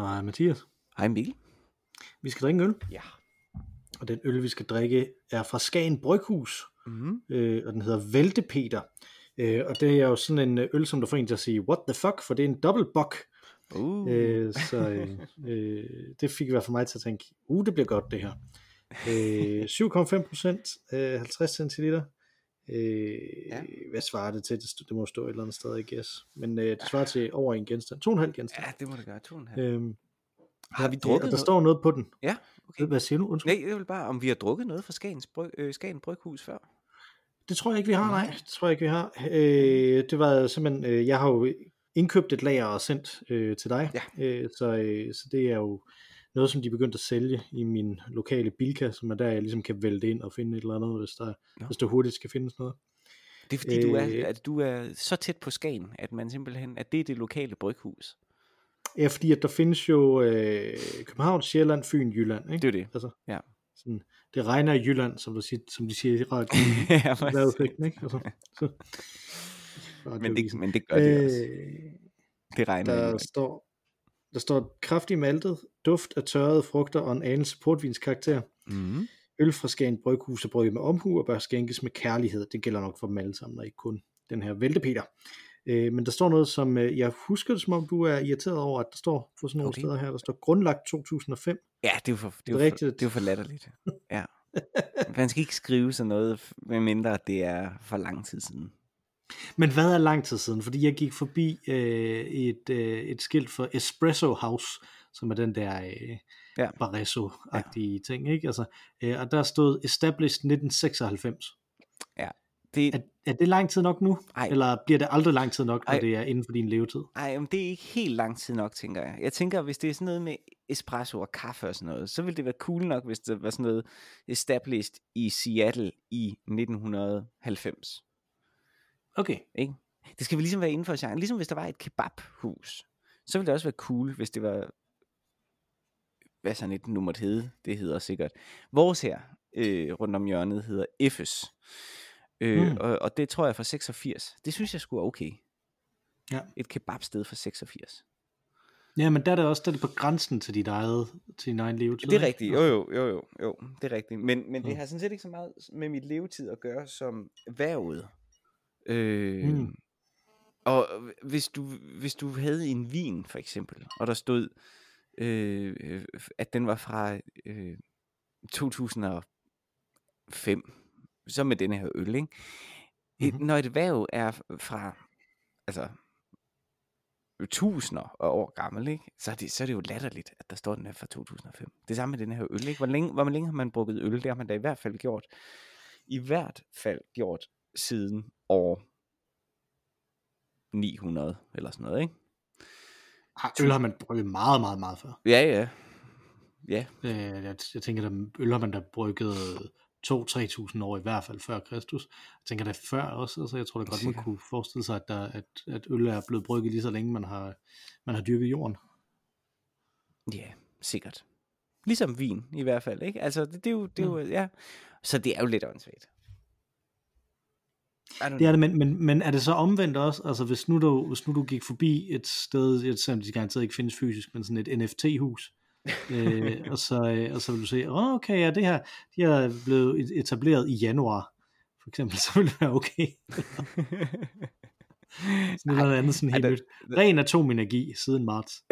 Hej Mathias. Hej Mikkel. Vi skal drikke en øl. Ja. Og den øl vi skal drikke er fra Skagen Bryghus. Mm-hmm. Og den hedder Væltepeter. Og det er jo sådan en øl, som der får en til at sige, what the fuck, for det er en dobbeltbock. Det fik i hvert fald mig til at tænke, det bliver godt det her. 7,5%, 50 centiliter. Ja. Hvad svarer det til? Det må stå et eller andet sted, I guess. Men det svarer til over en genstand. 2,5 genstand. Ja, det må det gøre. 2,5. Har vi drukket noget? Der står noget på den. Ja, okay. Hvad siger du? Undskyld. Nej, jeg vil bare, om vi har drukket noget fra Skagen Bryghus før. Det tror jeg ikke, vi har, nej. Det tror jeg ikke, vi har. Det var simpelthen, jeg har jo indkøbt et lager og sendt til dig. Ja. Så det er jo noget, som de begyndte at sælge i min lokale Bilka, som er der, jeg ligesom kan vælte ind og finde et eller andet, hvis der hurtigt skal findes noget. Det er fordi, du er så tæt på Skagen, at man simpelthen, at det er det lokale bryghus. Ja, fordi at der findes jo København, Sjælland, Fyn, Jylland. Ikke? Det er det, altså, ja. Sådan, det regner i Jylland, som de siger i radioen. Men det gør det også. Det regner der står. Der står kraftig maltet, duft af tørrede frugter og en anelse portvinskarakter. Mm-hmm. Øl fra Skagen Bryghus er brygget med omhu og bør skænkes med kærlighed. Det gælder nok for dem alle sammen, og ikke kun den her Væltepeter. Men der står noget, som jeg husker det, som om du er irriteret over, at der står på sådan nogle steder her, der står grundlagt 2005. Ja, det er jo for latterligt. Ja. Man skal ikke skrive sådan noget, medmindre det er for lang tid siden. Men hvad er lang tid siden? Fordi jeg gik forbi et skilt for Espresso House, som er den der Barresso-agtige ting, ikke? Altså, og der stod established 1996. Ja. Det... Er det lang tid nok nu? Ej. Eller bliver det aldrig lang tid nok, når det er inden for din levetid? Nej, men det er ikke helt lang tid nok, tænker jeg. Jeg tænker, hvis det er sådan noget med espresso og kaffe og sådan noget, så ville det være cool nok, hvis det var sådan noget established i Seattle i 1990. Okay. Ikke? Det skal vi ligesom være inden for genren. Ligesom hvis der var et kebabhus, så ville det også være cool, hvis det var, hvad sådan et nu måtte hedde, det hedder sikkert. Vores her, rundt om hjørnet, hedder Effes. Og det tror jeg fra 86. Det synes jeg sgu er okay. Ja. Et kebabsted fra 86. Ja, men der er det også, der er det på grænsen til din egen levetid. Det er rigtigt, jo, det er rigtigt. Men det har sådan set ikke så meget med mit levetid at gøre som erhvervet. Og hvis du havde en vin for eksempel, og der stod at den var fra 2005, så med den her øl, ikke? Mm-hmm. Når et væv er fra altså tusinder af år gammel, ikke? Så er det jo latterligt, at der står den her fra 2005. Det samme med den her øl, ikke? Hvor længe har man brugt øl? Det har man da i hvert fald gjort siden år 900 eller sådan noget, ikke? Øl har man brygget meget, meget, meget før. Ja. Jeg tænker, at øl har man da brygget 2-3.000 år i hvert fald før Kristus. Jeg tænker, det før også, altså jeg tror da godt, man kunne forestille sig, at øl er blevet brygget lige så længe, man har dyrket jorden. Ja, sikkert. Ligesom vin i hvert fald, ikke? Altså, det er jo. Så det er jo lidt åndssvagt. Det er det, men er det så omvendt også? Altså hvis nu du gik forbi et sted, som de garanteret ikke findes fysisk, men sådan et NFT-hus, og så vil du se, okay, ja, de er blevet etableret i januar, for eksempel, så vil det være okay. Sådan noget andet sådan helt nyt. Ren atomenergi siden marts.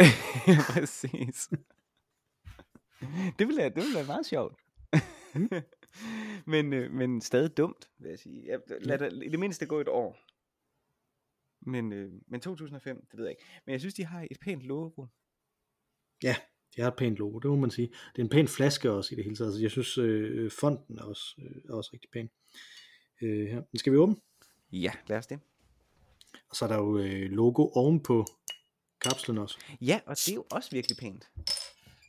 Præcis. Det ville være meget sjovt. Men stadig dumt, vil jeg sige. I det mindste gå et år. Men 2005, det ved jeg ikke. Men jeg synes, de har et pænt logo. Ja, de har et pænt logo, det må man sige. Det er en pæn flaske også i det hele taget. Altså, jeg synes, fonden er også rigtig pæn. Her. Den skal vi åbne? Ja, lad os det. Og så er der jo logo oven på kapslen også. Ja, og det er jo også virkelig pænt.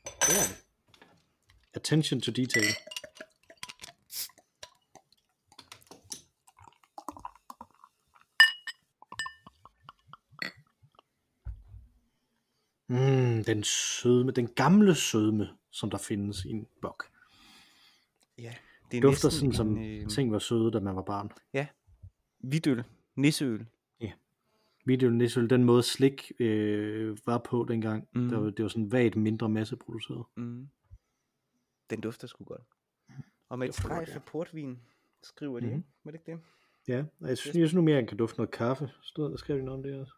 Det er det. Attention to detail. Den sødme, den gamle sødme, som der findes i en bok. Ja, det dufter sådan, som ting var søde, da man var barn. Ja, hvidøl, nisseøl. Ja, videoen, den måde slik var på dengang. Mm. Det var sådan vagt mindre masse produceret. Mm. Den dufter sgu godt. Og med et strejf af portvin, skriver de, ikke? Var det ikke det? Ja, og jeg synes nu mere, at han kan dufte noget kaffe. Stod der, skrev de noget om det også?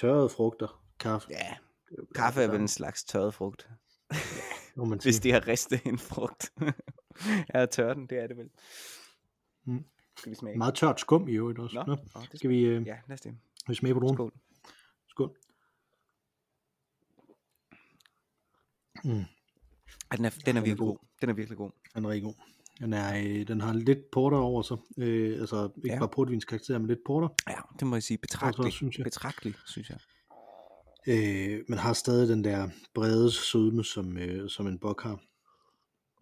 Tørrede frugter, kaffe. Ja, kaffe er vel en slags tørret frugt. Ja, hvis de har ristet en frugt. Ja, tørre den, det er det vel. Mm. Skal vi smage? Meget tørt skum i øvrigt også. Nå. Nå, det skal vi, ja, lad os det. Vi smager på dronen. Skål. Skål. Mm. Ja, den er virkelig god. Den er virkelig god. Den er rigtig god. Den har lidt porter over sig. Altså ikke bare portvins karakter, men lidt porter. Ja, det må jeg sige. Betragteligt, synes jeg. Man har stadig den der brede sødme, som en bok har.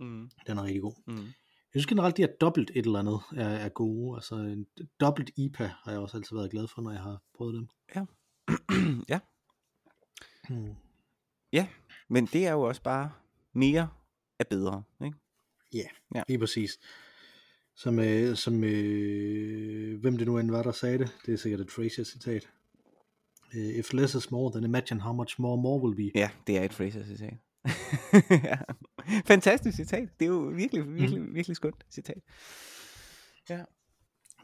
Mm. Den er rigtig god. Mm. Jeg synes generelt, de her dobbelt et eller andet er gode. Altså en dobbelt IPA har jeg også altid været glad for, når jeg har prøvet dem. Ja. Ja. Hmm. Ja, men det er jo også bare mere er bedre, ikke? Yeah, ja, lige præcis. Som hvem det nu end var, der sagde det. Det er sikkert et Frasier-citat. If less is more, then imagine how much more will be. Ja, det er et Frasier-citat. Ja. Fantastisk citat. Det er jo virkelig skønt citat. Ja.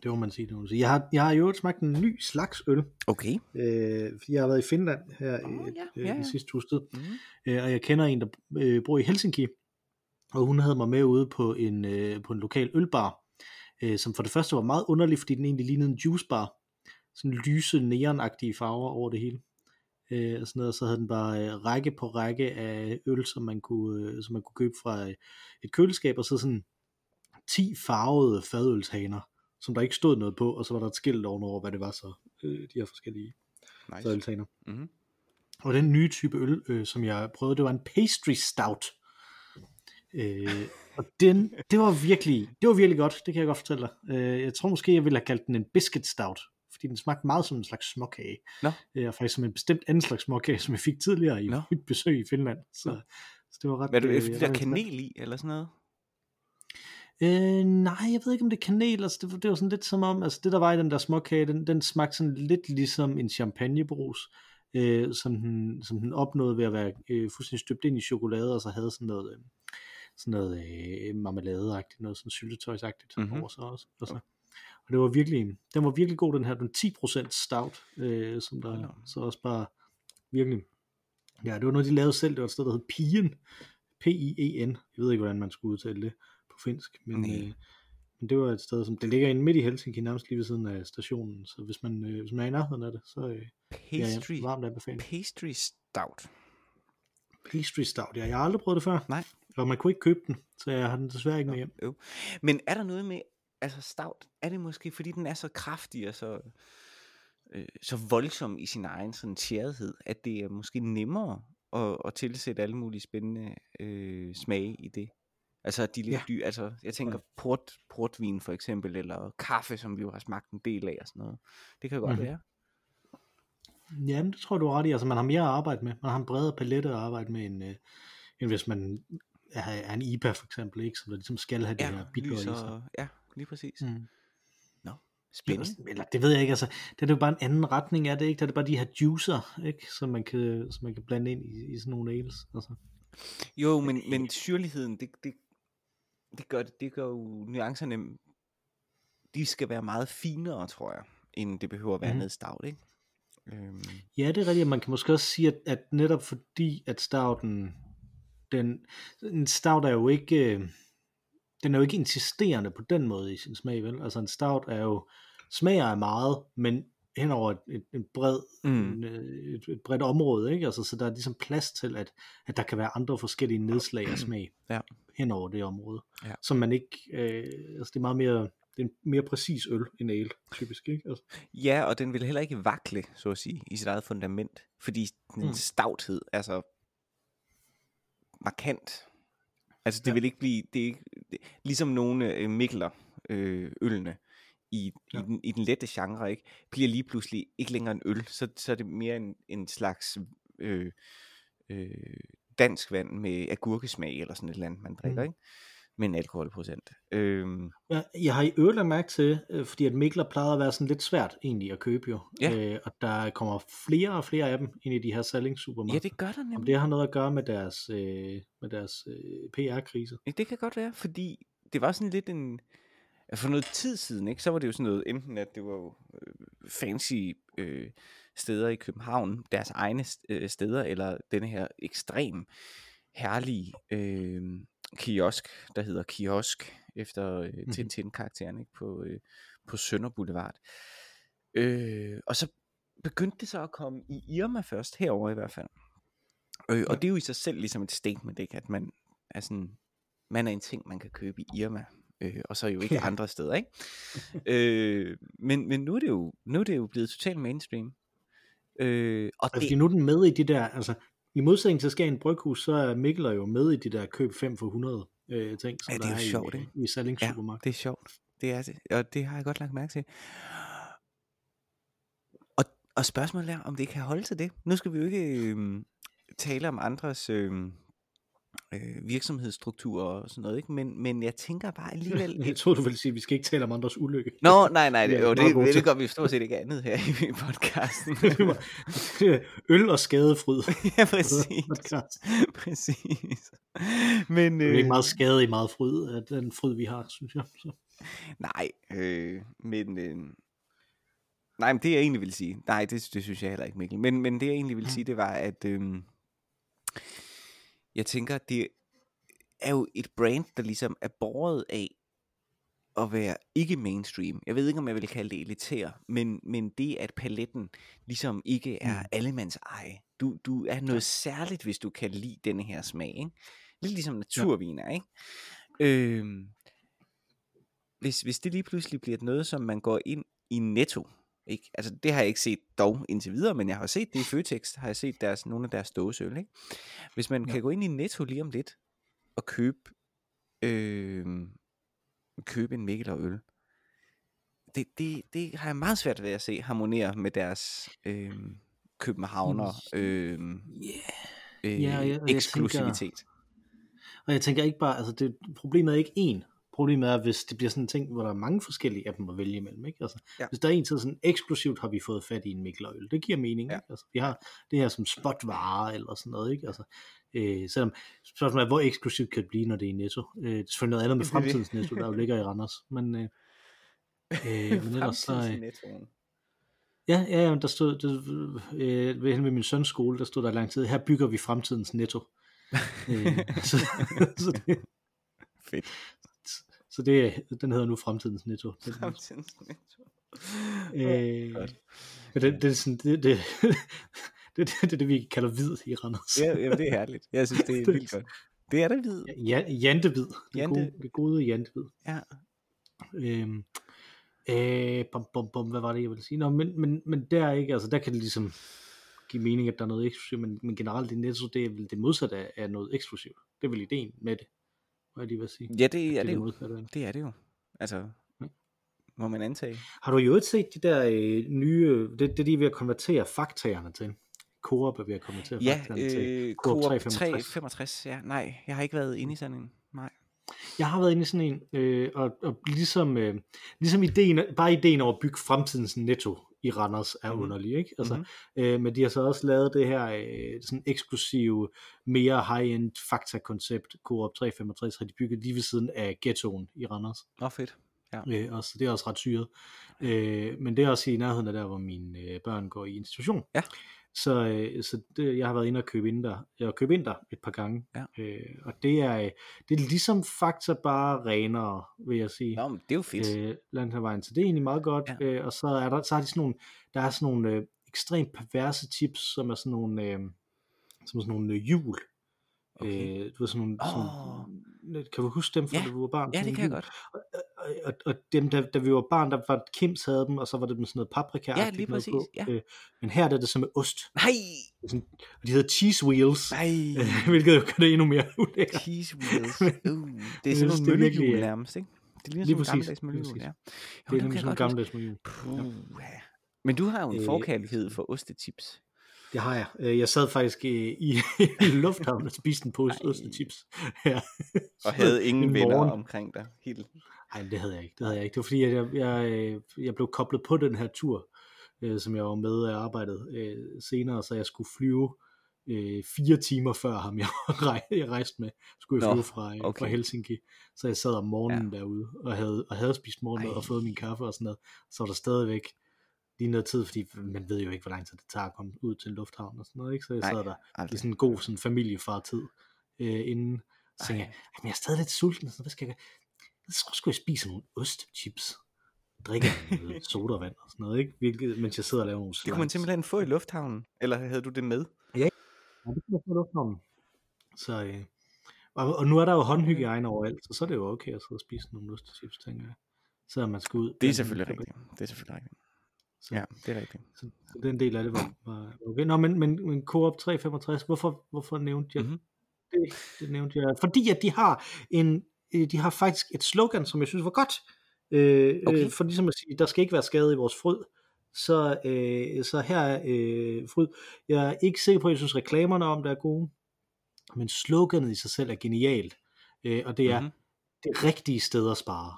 Det må man sige. Jeg har jo smagt en ny slags øl. Okay. Jeg har været i Finland her i sidste uges tid. Mm. Og jeg kender en, der bor i Helsinki. Og hun havde mig med ude på en lokal ølbar, som for det første var meget underlig, fordi den egentlig lignede en juicebar. Sådan lyse, neonagtige farver over det hele. Og sådan noget, og så havde den bare række på række af øl, som man kunne købe fra et køleskab, og så sådan 10 farvede fadølshaner, som der ikke stod noget på, og så var der et skilt ovenover, hvad det var så, de her forskellige fadølshaner. Mm-hmm. Og den nye type øl, som jeg prøvede, det var en pastry stout. Og det var virkelig godt, det kan jeg godt fortælle dig. Jeg tror måske jeg ville have kaldt den en biscuit stout, fordi den smagte meget som en slags småkage. No. Og faktisk som en bestemt anden slags småkage, som jeg fik tidligere i mit besøg i Finland. Så det var ret. Var det fordi der er kanel i eller sådan noget? Nej, jeg ved ikke om det er kanel. Altså det var sådan lidt som om, altså det der var i den der småkage, den smagte sådan lidt ligesom en champagnebrus. Som den opnåede ved at være fuldstændig støbt ind i chokolade, og så havde sådan noget marmeladeagtigt, noget sådan syltetøjsagtigt over sig også. Og det var virkelig, den var virkelig god, den her, den 10% stout, som der så også bare virkelig, ja, det var noget de lavede selv, det var et sted der hed Pien, P-I-E-N, jeg ved ikke hvordan man skulle udtale det på finsk, men det var et sted, som det ligger inde midt i Helsinki, nærmest lige ved siden af stationen, så hvis man er i nærheden af det, så pastry, varmt anbefaling. Pastry stout, ja, jeg har aldrig prøvet det før. Nej. Og man kunne ikke købe den, så jeg har den desværre ikke med hjem. Jo. Men er der noget med, altså stout, er det måske fordi den er så kraftig og så voldsom i sin egen sådan tjærhed, at det er måske nemmere at tilsætte alle mulige spændende smage i det? Altså de lidt dyre, altså jeg tænker portvin for eksempel, eller kaffe, som vi jo har smagt en del af og sådan noget. Det kan godt være. Jamen det tror jeg, du er ret i. Altså man har mere at arbejde med. Man har en bredere palette at arbejde med, end hvis man er en IPA for eksempel, ikke? Så der ligesom skal have det her bitter i sig. Ja, lige præcis. Mm. Nå, spændende. Eller det ved jeg ikke, altså det er jo bare en anden retning af det, ikke? Der er det bare de her juicer, ikke? Som man kan blande ind i sådan nogle ales, altså. Jo, men syrligheden, det gør jo nuancerne, de skal være meget finere, tror jeg, end det behøver at være nede stout, ikke? Ja, det er rigtigt, man kan måske også sige, at netop fordi, at stouten, en stout er jo ikke, den er jo ikke insisterende på den måde i sin smag, vel? Altså en stout er jo, smager af meget, men henover et bredt område, ikke? Altså, så der er ligesom plads til, at der kan være andre forskellige nedslag og smag henover det område, som man ikke, altså det er meget mere, det er en mere præcis øl end ale, typisk, ikke? Altså. Ja, og den vil heller ikke vakle, så at sige, i sit eget fundament, fordi den stavthed er så markant. Altså det vil ikke blive, det er ikke, ligesom nogle Mikkeller ølene, i den lette genre, ikke, bliver lige pludselig ikke længere en øl, så er det mere en slags dansk vand med agurkesmag eller sådan et eller andet, man drikker, ikke? med en alkoholprocent. Ja, jeg har i øvrigt lagt mærke til, fordi at Mikkeller plejede at være sådan lidt svært egentlig at købe jo, ja. Og der kommer flere og flere af dem ind i de her salgssupermarkeder. Ja, det gør der nemlig. Om det har noget at gøre med deres PR-krise. Det kan godt være, fordi det var sådan lidt en... For noget tid siden, ikke, så var det jo sådan noget, enten at det var jo fancy steder i København, deres egne steder, eller denne her ekstrem herlige kiosk, der hedder Kiosk, efter Tintin-karakteren, ikke, på Sønder Boulevard. Og så begyndte det så at komme i Irma først, herover i hvert fald. Og det er jo i sig selv ligesom et statement, ikke, at man er en ting, man kan købe i Irma. Og så jo ikke andre steder, ikke? Men nu er det jo blevet totalt mainstream. Og altså, det... nu er den med i de der, altså i modsætning til Skagen Bryghus, så er Mikkeller jo med i de der køb 5 for 100 ting, som ja, det er der er sjovt, i salgssupermarkedet. Ja, det er sjovt. Det er det, og det har jeg godt lagt mærke til. Og spørgsmålet er, om det kan holde til det. Nu skal vi jo ikke tale om andres... virksomhedsstrukturer og sådan noget, ikke? Men jeg tænker bare alligevel... Jeg tror du ville sige, at vi skal ikke tale om andres ulykke. Nå, nej, det gør vi stort set ikke andet her i podcasten. Øl og skadefryd. Ja, præcis. Men, det er ikke meget skade i meget fryd, af den fryd, vi har, synes jeg. Så. Nej, men det jeg egentlig ville sige, nej, det synes jeg heller ikke, Mikkel, men det jeg egentlig ville sige, det var, at... jeg tænker, det er jo et brand, der ligesom er båret af at være ikke mainstream. Jeg ved ikke, om jeg vil kalde det elitær, men det, at paletten ligesom ikke er allemands eje. Du er noget særligt, hvis du kan lide denne her smag, ikke? Lidt ligesom naturviner, ikke? Hvis det lige pludselig bliver noget, som man går ind i Netto, ikke? Altså det har jeg ikke set dog indtil videre, men jeg har set det i Føtex, har jeg set nogle af deres dåseøl, ikke? Hvis man kan gå ind i Netto lige om lidt og købe en Mikkeller-øl, det har jeg meget svært ved at se harmonere med deres københavner eksklusivitet. Jeg tænker ikke bare, altså problemet er ikke én. Problemet er, hvis det bliver sådan en ting, hvor der er mange forskellige af dem at vælge imellem, ikke? Altså, hvis der er en tid sådan eksklusivt, har vi fået fat i en Mikkeller-øl. Det giver mening, ikke? Altså, vi har det her som spotvare eller sådan noget, ikke? Altså, selvom spørgsmålet er, hvor eksklusivt kan det blive, når det er i Netto? Det er selvfølgelig noget andet med fremtidens Netto, der jo ligger i Randers. Men ellers så... Ja, der stod... ved min søns skole, der stod der lang tid, her bygger vi fremtidens Netto. Så det... Fedt. Så den hedder nu Fremtidens Netto. Fremtidens Netto. Det vi kalder hvid i Randers. Ja, det er herligt. Jeg synes, det er vildt godt. Det er da hvid. Ja, Jantevid. Det gode Jantevid. Ja. Hvad var det, jeg ville sige? Nå, men der ikke, altså der kan det ligesom give mening, at der er noget eksklusivt, men generelt i Netto, det er vel det modsatte af noget eksklusivt. Det er vel ideen med det. Ja, det er det jo. Altså, må man antage. Har du jo ikke set de der nye, det de er ved at konvertere faktaerne til? Coop er ved at konvertere faktaerne til. Coop 365, ja. Nej, jeg har ikke været inde i sådan en. Nej. Jeg har været inde i sådan en, og ligesom ideen, bare ideen over at bygge fremtidens Netto i Randers er underlig, ikke? Altså, men de har så også lavet det her sådan eksklusive, mere high-end fakta-koncept, Coop 365, har de bygget lige ved siden af ghettoen i Randers. Fedt. Ja. Og så det er også ret syret. Men det er også i nærheden af der, hvor mine børn går i institution. Ja. Så det, jeg har været inde og købe ind der et par gange. Ja. Og det er ligesom Fakta, bare renere, vil jeg sige. Nå, men det er jo fedt. Landhavvejen, så det er egentlig meget godt. Ja. Og så er der, sådan nogle ekstremt perverse tips, som er sådan nogle hjul. Okay. Du ved, sådan, kan du huske dem fra da du var barn? Ja, det kan jeg godt. Og dem da vi var barn, der var Kims havde dem, og så var det med sådan noget paprika. Ja, lige præcis. Ja. Men her er det som med ost. Nej. Sådan, og de hedder cheese wheels. Nej. Hvilket jo gør det endnu mere ulækkert. Cheese wheels. Det er sådan nogle møllehjul nærmest, ikke? Det ligner sådan nogle gammeldags møllehjul. Ja. Det er nemlig sådan nogle gammeldags møllehjul. Men du har jo en forkærlighed for ostetips. Det har jeg. Jeg sad faktisk i lufthavnen og spiste en pose ostechips. Ja. Og havde ingen venner omkring dig? Nej, det havde jeg ikke. Det var fordi, at jeg blev koblet på den her tur, som jeg var med af arbejdet senere, så jeg skulle flyve 4 timer før ham, jeg rejste med, skulle jeg flyve fra Helsinki. Så jeg sad om morgenen derude, og havde spist morgenmad og fået min kaffe og sådan noget. Så var der stadigvæk lige noget tid, fordi man ved jo ikke, hvor lang tid det tager at komme ud til en lufthavn og sådan noget, ikke? Så jeg sad der i sådan en god sådan familiefar-tid inden. Så tænkte jeg, men jeg er stadig lidt sulten, så hvad skal jeg gøre? Så skulle jeg spise nogle ostechips, drikke noget sodavand og sådan noget, ikke? Virkelig, mens jeg sidder og laver nogle slags. Det kunne man simpelthen få i lufthavnen, eller havde du det med? Ja, det kunne man få i lufthavnen. Så, og nu er der jo håndhygiejne overalt, så er det jo okay at sidde og spise nogle ostechips, tænker jeg. Så man skal ud. Det er selvfølgelig rigtigt. Så, ja, det er rigtigt. Så den del af det var okay. Nå, men Coop 365, hvorfor nævnte jeg det? Nævnte jeg, fordi at de har faktisk et slogan, som jeg synes var godt. For ligesom at sige, der skal ikke være skade i vores fryd. Så her er fryd. Jeg er ikke sikker på, at jeg synes reklamerne om det er gode, men sloganet i sig selv er genialt. Og det er det rigtige sted at spare.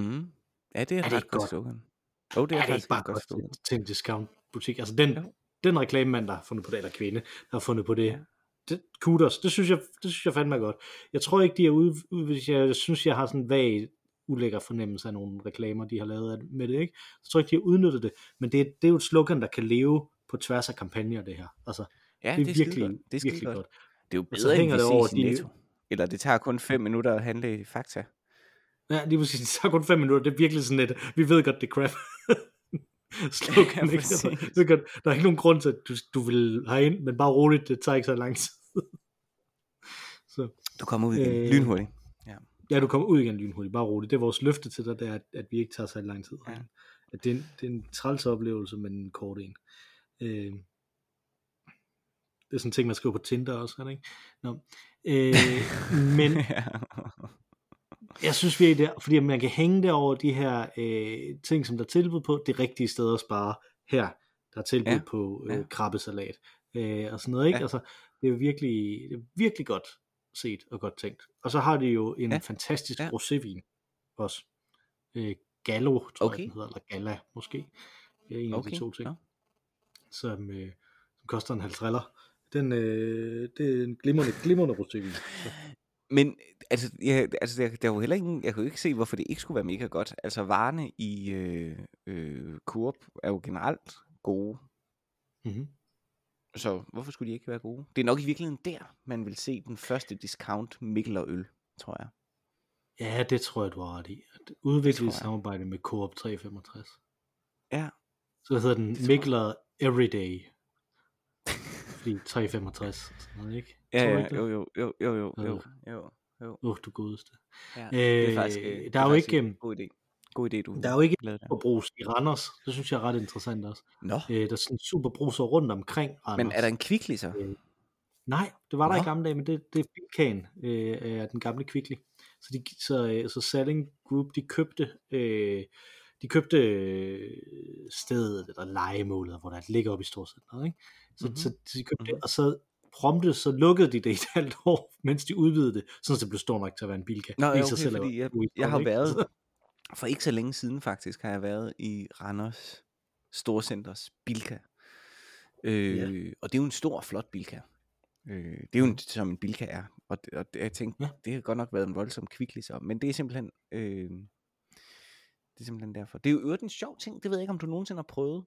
Mhm. Ja, det er ret godt slogan. Oh, det er faktisk bare godt slogan til en discountbutik. Altså den reklamemand, der har fundet på det, eller kvinde, der har fundet på det, det kudos, det synes jeg fandme er godt. Jeg tror ikke, de er ude, hvis jeg synes, jeg har sådan en vag, ulækker fornemmelse af nogle reklamer, de har lavet med det, ikke? Så tror jeg ikke, de har udnyttet det, men det er jo et slogan, der kan leve på tværs af kampagner, det her. Altså, ja, det er virkelig godt. Det er virkelig godt. Det er jo bedre, end vi ses i Netto. Eller det tager kun 5 minutter at handle i Fakta. Ja, lige præcis, det tager kun 5 minutter, det er virkelig sådan et, vi ved godt, det er crap. Slogan, ikke? Der er ikke nogen grund til, at du vil herind, men bare roligt, det tager ikke så lang tid. Så, du kommer ud igen, lynhurtigt. Ja, du kommer ud igen lynhurtigt, bare roligt. Det er vores løfte til dig, det er, at vi ikke tager så lang tid. Ja. At det er en træls oplevelse, men en kort en. Det er sådan en ting, man skriver på Tinder også, ikke? Nå. Men... Jeg synes virkelig, fordi man kan hænge der over de her ting, som der er tilbud på, det rigtige sted at spare her, der er tilbud på krabbesalat og sådan noget, ikke? Ja. Altså, det er virkelig godt set og godt tænkt. Og så har de jo en fantastisk rosévin også. Gallo, tror jeg, den hedder, eller Galla måske. Det er en af de 2 ting, som koster en 50'er. Det er en glimrende rosévin. Men altså, der var heller ikke, jeg kunne ikke se, hvorfor det ikke skulle være mega godt. Altså, varerne i Coop er jo generelt gode. Mm-hmm. Så hvorfor skulle de ikke være gode? Det er nok i virkeligheden der, man vil se den første discount Mikkeller øl, tror jeg. Ja, det tror jeg, du har ret i. Udviklet i samarbejde med Coop 365. Ja. Så hedder den Mikkeller Everyday. 365, sådan noget, ikke? Jo. Du godeste. Ja, det er faktisk, der er jo ikke en god idé, du. Der er jo ikke en superbrus i Randers. Det synes jeg er ret interessant også. No. Der er sådan superbruser rundt omkring Randers. Men er der en Kvickly så? Nej, det var der i gamle dage, men det er Bilkaen af den gamle Kvickly. Så Selling Group, de købte stedet, eller lejemålet, hvor der ligger oppe i Storcenteret, ikke? Så de købte det, og så prompte, så lukkede de det i et halvt år, mens de udvidede det, sådan at det blev stor nok til at være en Bilka. Nå, jeg har været, for ikke så længe siden faktisk, har jeg været i Randers Storcenters Bilka. Og det er jo en stor, flot Bilka. Det er jo som en Bilka er, og jeg tænkte, det har godt nok været en voldsom Kvickly, men det er simpelthen... Det er simpelthen derfor. Det er jo en sjov ting, det ved jeg ikke, om du nogensinde har prøvet.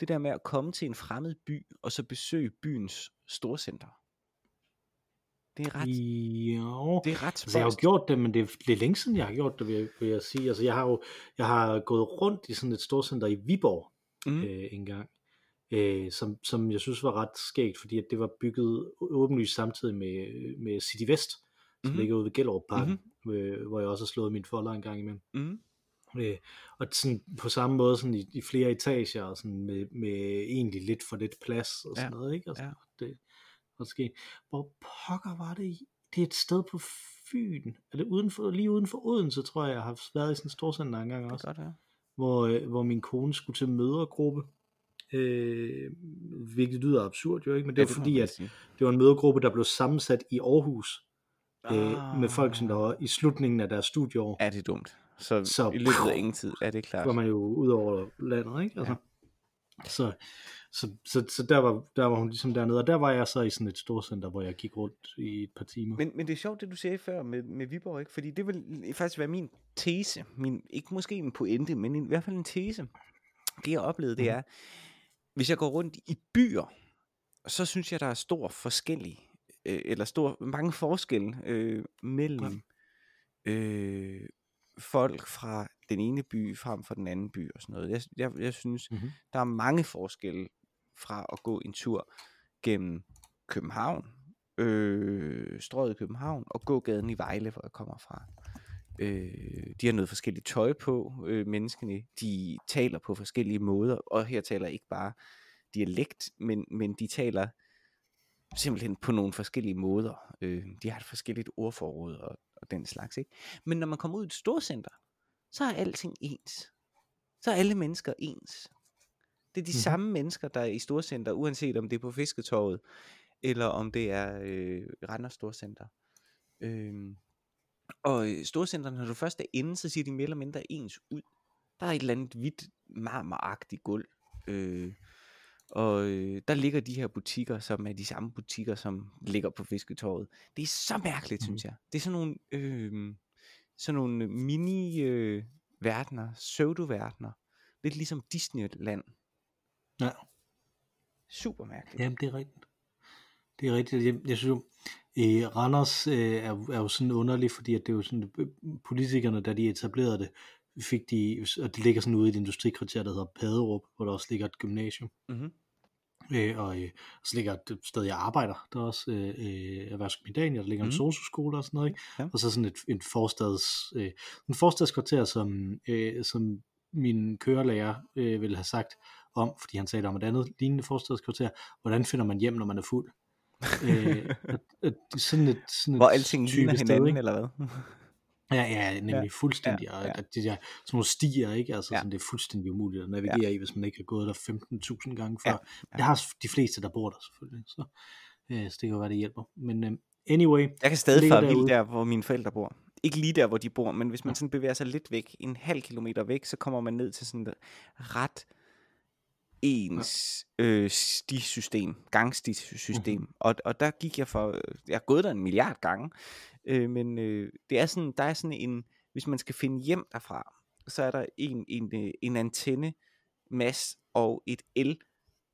Det der med at komme til en fremmed by, og så besøge byens storcenter. Det er ret spøjst. Altså, jeg har jo gjort det, men det er lidt længe siden, jeg har gjort det, vil jeg sige. Altså, jeg har gået rundt i sådan et storcenter i Viborg engang, som jeg synes var ret skægt, fordi at det var bygget åbenlyst samtidig med City Vest, som ligger ude ved Gellerup Parken, hvor jeg også har slået min folder en gang imellem. Og sådan på samme måde sådan i flere etager og sådan med egentlig lidt for lidt plads og sådan noget, ikke? Og sådan, det måske. Hvor pokker var det i? Det er et sted på Fyn. Eller lige uden for Odense, tror jeg har været i sådan en storcenter en gang også. Det er godt, hvor min kone skulle til mødergruppe hvilket lyder absurd jo ikke, men det er ja, fordi, at det var en mødergruppe, der blev sammensat i Aarhus med folk, som der var i slutningen af deres studieår. Ja, det er dumt. Så i løbet af ingen tid, er det klart. Var man jo ud over landet, ikke? Altså, ja. Så der var hun ligesom dernede, og der var jeg så i sådan et storcenter, hvor jeg gik rundt i et par timer. Men det er sjovt, det du sagde før med Viborg, ikke? Fordi det vil faktisk være min tese, ikke måske en pointe, men i hvert fald en tese. Det jeg oplevede, det er, hvis jeg går rundt i byer, så synes jeg, der er mange forskelle mellem folk fra den ene by frem for den anden by og sådan noget. Jeg synes, der er mange forskelle fra at gå en tur gennem København, strøget København, og gå gaden i Vejle, hvor jeg kommer fra. De har noget forskelligt tøj på, menneskene. De taler på forskellige måder, og her taler ikke bare dialekt, men de taler simpelthen på nogle forskellige måder. De har et forskelligt ordforråd og den slags, ikke? Men når man kommer ud i et storcenter, så er alting ens. Så er alle mennesker ens. Det er de samme mennesker, der er i storcenter, uanset om det er på Fisketorvet, eller om det er Randers Storcenter. Og storcenterne, når du først er inde, så siger de mere eller mindre ens ud. Der er et eller andet hvidt, marmeragtigt gulv. Og der ligger de her butikker, som er de samme butikker, som ligger på Fisketorvet. Det er så mærkeligt, synes jeg. Det er sådan nogle mini-verdener, pseudo-verdener. Lidt ligesom Disneyland. Ja. Super mærkeligt. Jamen, det er rigtigt. Det er rigtigt. Jeg synes jo, Randers er jo sådan underligt, fordi at det er jo sådan, politikerne, da de etablerede det, og det ligger sådan ude i et industrikvarter, der hedder Paderup, hvor der også ligger et gymnasium. Og så ligger et sted, jeg arbejder, der er også erhvervsgymnasium, der ligger en sosu-skole og sådan noget, ikke? Ja. Og så sådan en forstadskvarter, som min kørelærer ville have sagt om, fordi han sagde om et andet lignende forstadskvarter, hvordan finder man hjem, når man er fuld? Sådan et hvor alting ligner hinanden, sted, eller hvad? Ja, nemlig fuldstændig. Ja. Og de der sådan nogle stier, ikke? Altså, sådan, det er fuldstændig umuligt at navigere i, hvis man ikke har gået der 15.000 gange før. Ja. Det har de fleste, der bor der selvfølgelig, så det kan jo være, det hjælper. Men anyway. Jeg kan stadig fare vildt der, hvor mine forældre bor. Ikke lige der, hvor de bor, men hvis man sådan bevæger sig lidt væk, 0,5 kilometer væk, så kommer man ned til sådan et ret ens gangstisystem. Og der gik jeg jeg har gået der 1 milliard gange, men det er sådan, der er sådan en, hvis man skal finde hjem derfra, så er der en antenne mas og et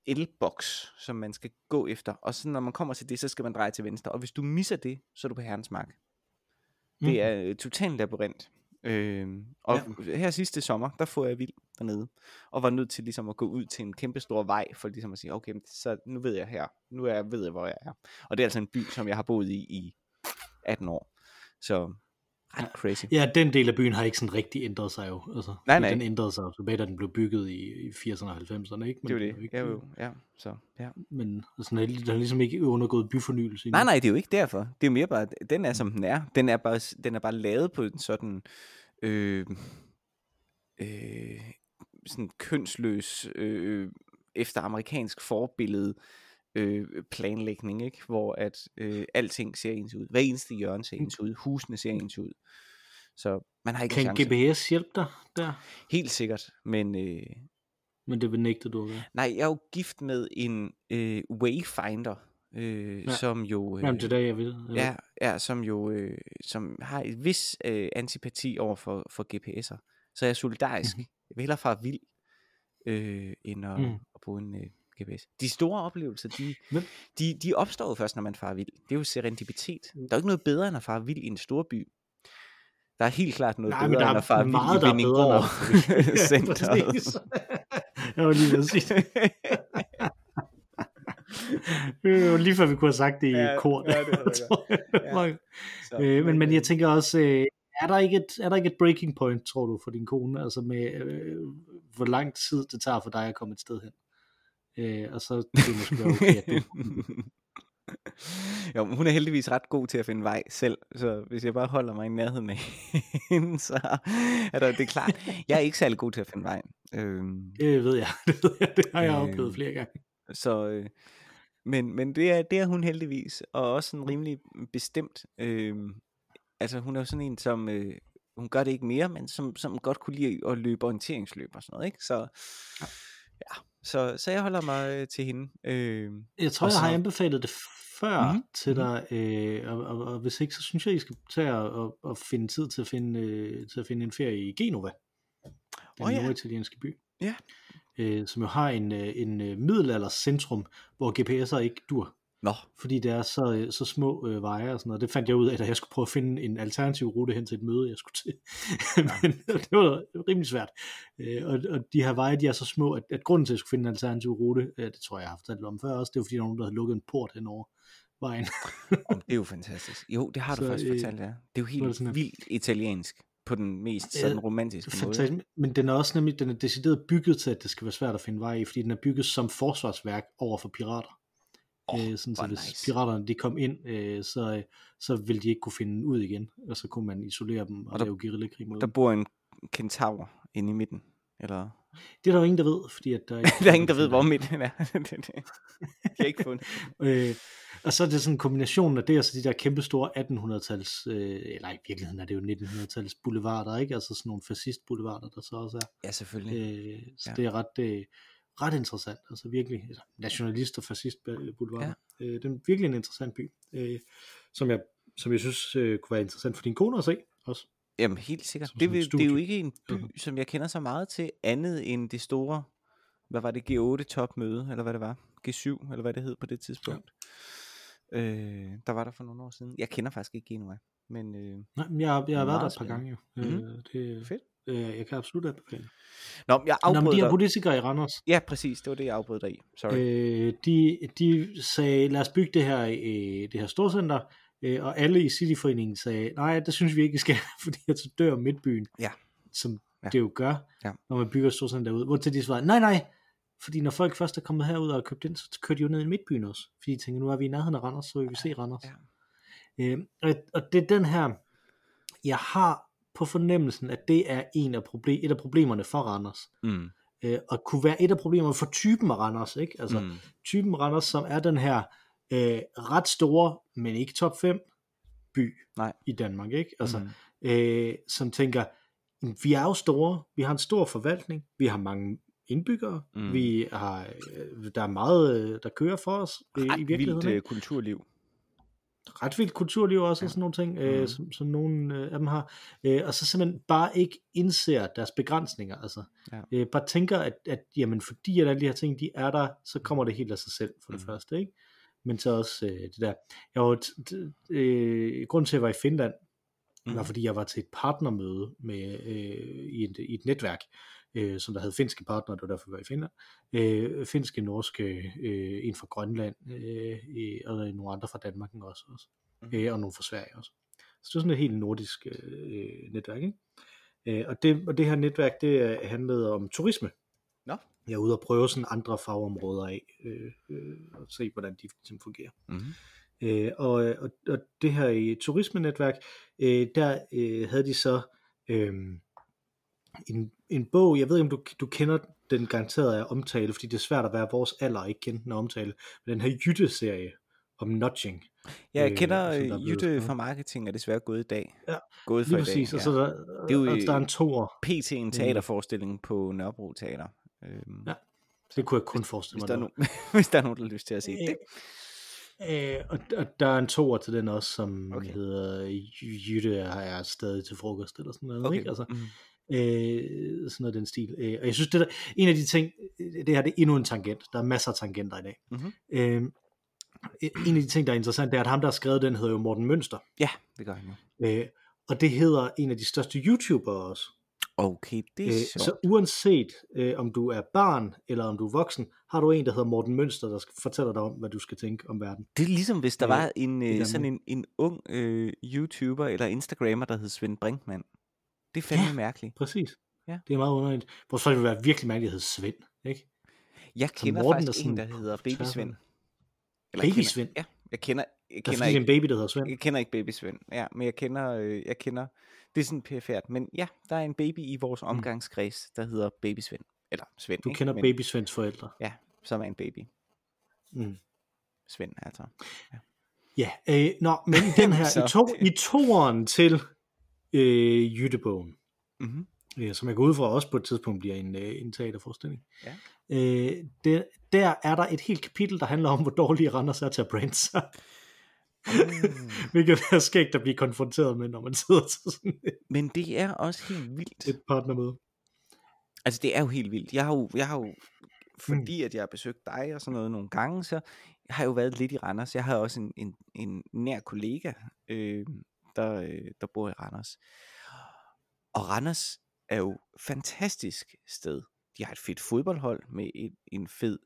elboks, som man skal gå efter, og så når man kommer til det, så skal man dreje til venstre, og hvis du misser det, så er du på Herrens Mark. Det er totalt labyrint. Her sidste sommer, der får jeg vild dernede, og var nødt til ligesom at gå ud til en kæmpe stor vej, for ligesom at sige, okay, så nu ved jeg her, ved jeg, hvor jeg er. Og det er altså en by, som jeg har boet i 18 år, så ret crazy. Ja, den del af byen har ikke sådan rigtig ændret sig jo, altså, nej. Den ændrede sig jo tilbage, da den blev bygget i 80'erne og 90'erne, ikke? Men det er jo det, ja. Men altså, den har ligesom ikke undergået byfornyelse. Nej, det er jo ikke derfor, det er jo mere bare, den er som den er, den er bare lavet på en sådan sådan kønsløs efter amerikansk forbillede planlægning, ikke? Hvor at alting ser ens ud, hver eneste hjørne ser ens ud, husene ser ens ud, så man har ikke kan chance. GPS hjælpe dig der? Helt sikkert, men det benægter du ikke? Nej, jeg er jo gift med en wayfinder, som jo jamen, det er det, jeg ved. Som har et vis antipati over for GPS'er, så jeg er solidarisk. Jeg vil hellere fare vild end at bruge en GPS. De store oplevelser, de opstår jo først, når man farer vild. Det er jo serendipitet. Der er ikke noget bedre end at fare vild i en stor by. Der er helt klart noget bedre end at fare vild i Vindingborg Centeret. Jeg var lige ved at sige det. Lige før vi kunne have sagt det i kor. Ja, det men jeg tænker også, er der ikke et breaking point, tror du, for din kone, altså med hvor lang tid det tager for dig at komme et sted hen, og så det måske være okay, at du Jo, hun er heldigvis ret god til at finde vej selv, så hvis jeg bare holder mig i nærheden af hende, så er der, det er klart. Jeg er ikke særlig god til at finde vej. Det ved jeg. Det har jeg oplevet flere gange. Så, men det er hun heldigvis, og også en rimelig bestemt. Altså hun er jo sådan en, som hun gør det ikke mere, men som godt kunne lide at løbe orienteringsløb og sådan noget, ikke? Så ja. Så jeg holder mig til hende. Jeg tror, jeg har anbefalet det før til dig, og hvis ikke, så synes jeg, I skal tage og finde tid til at finde en ferie i Genova, den norditalienske by, som jo har en middelaldercentrum, hvor GPS'er ikke dur. Nå. Fordi det er så små veje og sådan noget. Det fandt jeg ud af, da jeg skulle prøve at finde en alternativ rute hen til et møde, jeg skulle til. Men det var rimelig svært. Og de her veje, de er så små, at grunden til, at jeg skulle finde en alternativ rute, det tror jeg, jeg har haft alt om før også, det var fordi, der var nogen, der havde lukket en port henover vejen. Det er jo fantastisk. Jo, det har du faktisk fortalt, ja. Det er jo helt vildt italiensk på den mest sådan romantiske måde. Men den er også nemlig, den er decideret bygget til, at det skal være svært at finde vej i, fordi den er bygget som forsvarsværk over for pirater. Sådan, så hvis piraterne de kom ind, så ville de ikke kunne finde ud igen, og så kunne man isolere dem og lave guerillakrig mod dem. Der bor en kentaur inde i midten, eller? Det er der jo ingen, der ved, fordi at der ikke der er ingen, der ved, hvor midten er. Det er ikke fundet. Og så er det sådan en kombination af det, og så altså de der kæmpestore 1800-tals, eller i virkeligheden er det jo 1900-tals boulevarder, ikke? Altså sådan nogle fascistboulevarder, der så også er. Ja, selvfølgelig. Så det er ret interessant, altså virkelig nationalist og fascist boulevard. Ja. Det er virkelig en interessant by, som jeg synes kunne være interessant for din kone at se også. Jamen helt sikkert. Det er jo ikke en by, som jeg kender så meget til, andet end det store, hvad var det, G8-topmøde, eller hvad det var, G7, eller hvad det hed på det tidspunkt. Ja. Der var der for nogle år siden. Jeg kender faktisk ikke Genua, men... Nej, men jeg har været der et par gange jo. Det fedt. Jeg kan absolut anbefale. Nå, jeg afbrød dig. De her politikere i Randers. Ja, præcis, det var det, jeg afbrød dig i. Sorry. De sagde, lad os bygge det her storcenter, og alle i Cityforeningen sagde, nej, det synes vi ikke, vi skal, fordi jeg dør midtbyen, som det jo gør, når man bygger storcenter derude. Hvortil de svarede, nej, fordi når folk først er kommet herud og købt ind, så kører de jo ned i midtbyen også, fordi de tænker, nu er vi i nærheden af Randers, så vil vi se Randers. Ja. Og det er den her, jeg har på fornemmelsen, at det er et af problemerne for Randers. Og kunne være et af problemerne for typen af Randers, ikke? Altså, typen Randers, som er den her ret store, men ikke top 5 by i Danmark, ikke? Altså, som tænker, vi er jo store, vi har en stor forvaltning, vi har mange indbyggere, vi har, der er meget, der kører for os i virkeligheden. Ret vildt kulturliv. Ret vildt kulturliv også, og sådan nogle ting, som nogle af dem har, og så simpelthen bare ikke indser deres begrænsninger, altså. Bare tænker, at jamen, fordi at alle de her ting, de er der, så kommer det helt af sig selv, for det første, ikke? Men så også det der, jeg var grunden til, at jeg var i Finland, var fordi jeg var til et partnermøde med, i et netværk, som der havde finske partnere, det var derfor jeg var i Finland, finske, norske, en fra Grønland, og nogle andre fra Danmark også, og nogle fra Sverige også. Så det var sådan et helt nordisk netværk, ikke? Og det her netværk, det handlede om turisme. Nå. Jeg er ude og prøve sådan andre fagområder af, og se hvordan de ligesom fungerer. Og det her i turismenetværk, der havde de så en bog, jeg ved ikke om du kender den garanteret af omtale, fordi det er svært at være vores alder ikke kende den omtale, men den her Jytte-serie om nudging. Ja, jeg kender Jytte fra marketing, er desværre gået i dag. Ja, gået for lige præcis. I dag, ja. Og så der, det er jo, der er en toer. PT en teaterforestilling på Nørrebro Teater. Ja, det kunne jeg kun forestille mig. Hvis der er nogen, der har lyst til at se det. Og der er en toer til den også, som hedder Jytte har jeg stadig til frokost, eller sådan noget, ikke? Altså, sådan noget den stil, og jeg synes det der, en af de ting, det her det er endnu en tangent, der er masser af tangenter i dag. En af de ting der er interessant, det er at ham der har skrevet den hedder jo Morten Mønster. Ja, det gør han jo. Og det hedder en af de største YouTubere også. Okay, det er så uanset om du er barn eller om du er voksen, har du en der hedder Morten Mønster, der fortæller dig om hvad du skal tænke om verden. Det er ligesom hvis der var en sådan en ung YouTuber eller Instagrammer der hed Svend Brinkmann. Det er fandme mærkeligt. Præcis. Ja. Det er meget underligt. Hvor så ville det være virkelig mærkeligt at hedde Svend, ikke? Jeg kender faktisk en, der hedder Baby Svend. Baby Svend? Ja, Jeg kender ikke en baby, der hedder Svend. Jeg kender ikke baby Svend. Ja, men jeg kender det er sådan perifært, men ja, der er en baby i vores omgangskreds, der hedder baby Svend eller Svend. Du kender baby Svends forældre. Ja, som er en baby. Mm. Svend altså. Ja. Ja, men den her i toeren til Jyttebogen, mm-hmm. Som jeg går ud fra også på et tidspunkt bliver en teaterforestilling. Ja. Der er der et helt kapitel, der handler om, hvor dårlige Randers er til at brande sig. Hvilket er skægt at blive konfronteret med, når man sidder til sådan et. Men det er også helt vildt. Et partnermøde. Altså det er jo helt vildt. Jeg har jo fordi at jeg har besøgt dig og sådan noget nogle gange, så har jeg jo været lidt i Randers. Jeg havde også en nær kollega, der bor i Randers. Og Randers er jo et fantastisk sted. De har et fedt fodboldhold med en fed,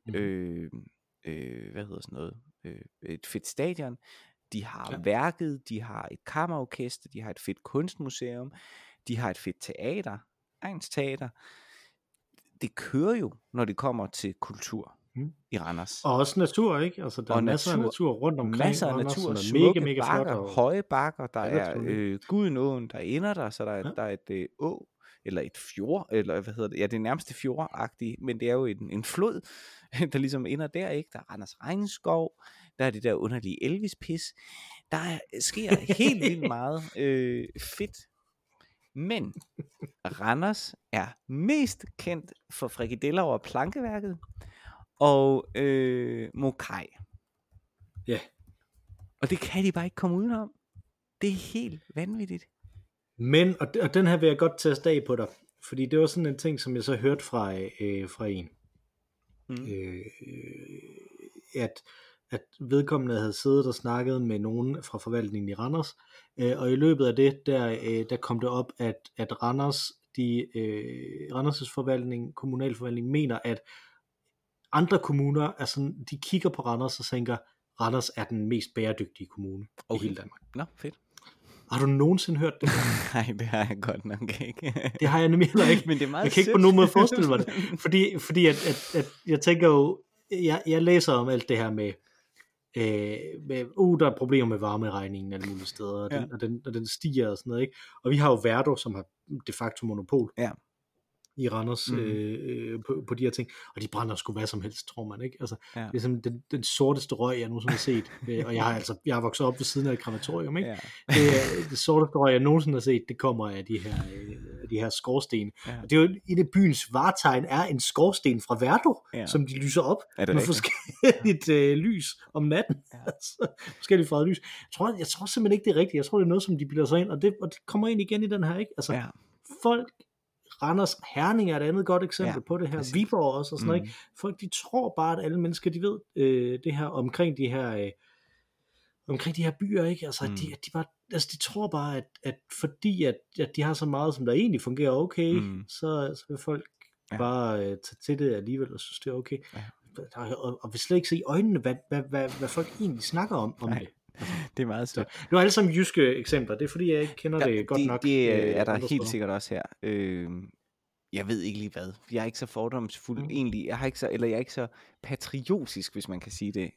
et fedt stadion. De har værket, de har et kammerorkester, de har et fedt kunstmuseum, de har et fedt teater, egnsteater. Det kører jo, når det kommer til kultur i Randers. Og også natur, ikke? Altså, der er masser af natur rundt omkring. Masser af natur, Randers, smukke mega bakker, flot, høje bakker, der er Gudenåen, der ender der, så der er et å, eller et fjord, eller hvad hedder det? Ja, det er nærmest fjordagtigt, men det er jo en flod, der ligesom ender der, ikke? Der er Randers regnskov, der er det der underlige Elvis-pis. Sker helt vildt meget fedt. Men Randers er mest kendt for frikadeller over plankeværket og mokai. Ja. Yeah. Og det kan de bare ikke komme udenom. Det er helt vanvittigt. Men, og den her vil jeg godt teste af på dig, fordi det var sådan en ting, som jeg så hørte fra en. Mm. At vedkommende havde siddet og snakket med nogen fra forvaltningen i Randers, og i løbet af det, der kom det op, at Randers, Randers' forvaltning, kommunalforvaltning, mener, at andre kommuner, altså, de kigger på Randers og tænker, Randers er den mest bæredygtige kommune i hele Danmark. Nå, fedt. Har du nogensinde hørt det? Nej, det har jeg godt nok ikke. Det har jeg nemlig heller ikke, men det er meget jeg kan ikke på nogen måde forestille mig det, fordi at jeg tænker jo, jeg læser om alt det her med der er problemer med varmeregningen alle mulige steder, og den stiger og sådan noget, ikke? Og vi har jo Verdo, som har de facto monopol i Randers på de her ting, og de brænder sgu hvad som helst, tror man, ikke? Altså, det er sådan den sorteste røg, jeg nogensinde har set, og jeg har vokset op ved siden af et krematorium, ikke? Det sorteste røg, jeg nogensinde har set, det kommer af de her skorsten. Ja. Og det er jo et af byens vartegn, er en skorsten fra Verdo, som de lyser op med forskelligt lys om natten. Ja. Altså, forskelligt farvet lys. Jeg tror simpelthen ikke, det er rigtigt. Jeg tror, det er noget, som de bilder sig ind, og det kommer ind igen i den her, ikke? Altså, folk Randers, Herning er et andet godt eksempel på det her, præcis. Viborg også og sådan noget, ikke? Folk de tror bare, at alle mennesker de ved det her omkring de her byer, ikke? Altså, de bare, altså de tror bare, at fordi at de har så meget, som der egentlig fungerer okay, så vil folk bare tage til det alligevel og synes det er okay, og vil slet ikke se i øjnene, hvad folk egentlig snakker om det. Det er meget stort. Nu er alle sammen jyske eksempler. Det er fordi jeg ikke kender det godt nok. Det er der helt sikkert også her. Jeg ved ikke lige hvad. Jeg er ikke så fordomsfuld egentlig. Jeg er ikke så patriotisk, hvis man kan sige det,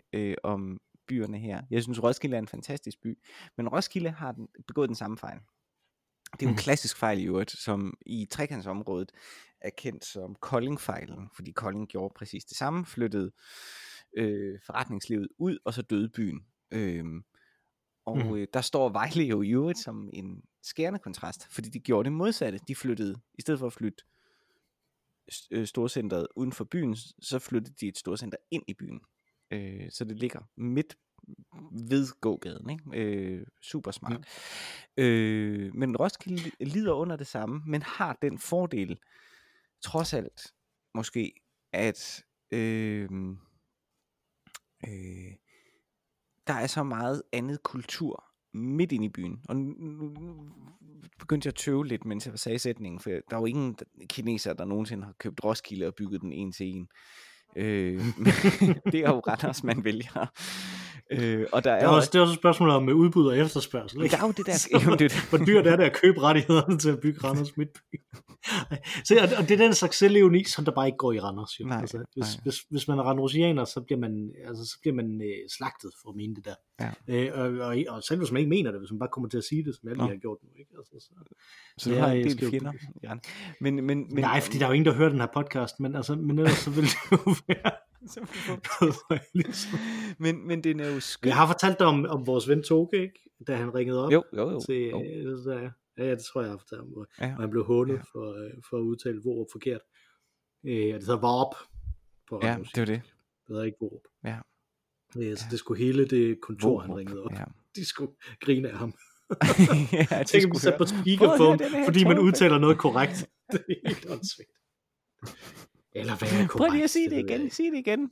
om byerne her. Jeg synes Roskilde er en fantastisk by, men Roskilde har begået den samme fejl. Det er en klassisk fejl i øvrigt, som i trekantsområdet er kendt som Kolding-fejlen, fordi Kolding gjorde præcis det samme, flyttede forretningslivet ud, og så døde byen. Der står Vejle jo i øvrigt som en skærende kontrast, fordi de gjorde det modsatte. De flyttede, i stedet for at flytte storcenteret uden for byen, så flyttede de et storcenter ind i byen, så det ligger midt ved gågaden, ikke? Super smart. Men Roskilde lider under det samme, men har den fordel trods alt måske, at der er så meget andet kultur midt inde i byen. Og nu begyndte jeg at tøve lidt, mens jeg sagde sætningen, for der er jo ingen kinesere, der nogensinde har købt Roskilde og bygget den en til en. Det er jo Randers, man vælger. Og der er også, det er også spørgsmålet om udbud og efterspørgsel, ikke? Ja, det der, hvor dyrt er det at købe rettighederne til at bygge Randers Midtby. Så, og det er den slags selvevni, som der bare ikke går i Randers. Nej, altså, hvis man er randrusianer, så bliver man, slagtet for at mene det der. Ja. Og selv hvis man ikke mener det, hvis man bare kommer til at sige det, som alle har gjort nu. Ikke? Altså, så du har en del fjender? Men, nej, fordi der er jo ingen, der hører den her podcast, men ellers så vil det jo være... men den er jo skønt. Jeg har fortalt dig om vores ven Toge, ikke? Da han ringede op. Jo. Til, det tror jeg har fortalt ham. Og han blev hånet for at udtale Vorup forkert. Og det så var op på Randers. Ja, det var det. Det hedder ikke Vorup. Ja. Så det skulle hele det kontor, Vorup. Han ringede op. Ja. De skulle grine af ham. Jeg tænkte, man satte på speakerphone, fordi man udtaler noget korrekt. Det er helt åndssvagt. Eller hvad er korrekt? Prøv lige at sige det igen. Sig det igen.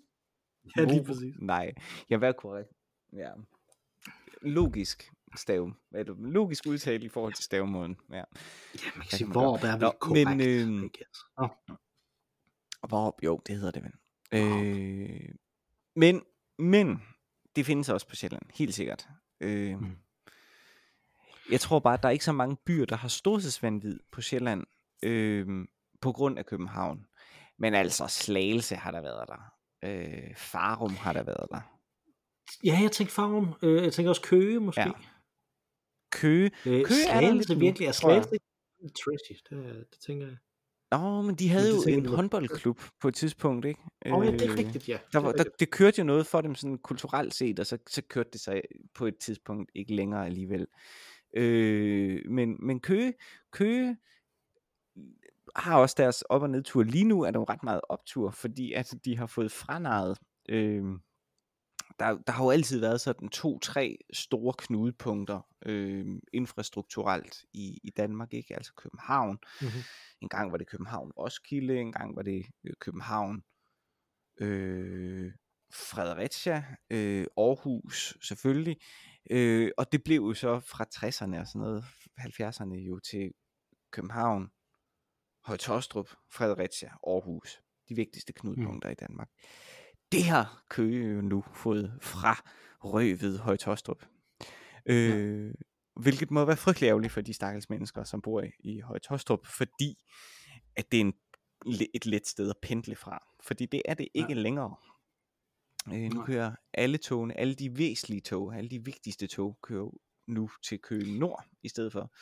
Ja, lige præcis. Nej, jeg var korrekt. Ja. Logisk stave. Logisk udtale i forhold til stavemåden. Ja, ja man kan sige, Vorup er vel korrekt. Men, Vorup, jo, det hedder det vel. Men, det findes også på Sjælland, helt sikkert. Jeg tror bare, at der er ikke så mange byer, der har storhedsvanvid på Sjælland, på grund af København. Men altså, Slagelse har der været der. Farum har der været der. Ja, jeg tænker Farum. Jeg tænker også Køge, måske. Ja. Køge Slagelse er virkelig. Er Slagelse trashy? Det tænker jeg. Nå, men de havde jo en håndboldklub på et tidspunkt, ikke? Ja, det er rigtigt, ja. Det kørte jo noget for dem sådan kulturelt set, og så kørte det sig på et tidspunkt ikke længere alligevel. Men Køge har også deres op- og nedtur. Lige nu er der jo ret meget optur, fordi at de har fået franaret. Der har jo altid været sådan 2-3 store knudepunkter infrastrukturelt i Danmark, ikke? Altså København. Mm-hmm. En gang var det København Roskilde, en gang var det København Fredericia, Aarhus selvfølgelig. Og det blev jo så fra 60'erne og sådan noget, 70'erne jo til København, Høje-Taastrup, Fredericia, Aarhus. De vigtigste knudepunkter i Danmark. Det har Køge jo nu fået fra røvet Høje-Taastrup. Hvilket må være frygtelig ærgerligt for de stakkels mennesker, som bor i Høje-Taastrup, fordi at det er et let sted at pendle fra. Fordi det er det ikke længere. Nu kører alle togene, alle de væsentlige tog, alle de vigtigste tog, kører nu til Køge Nord i stedet for.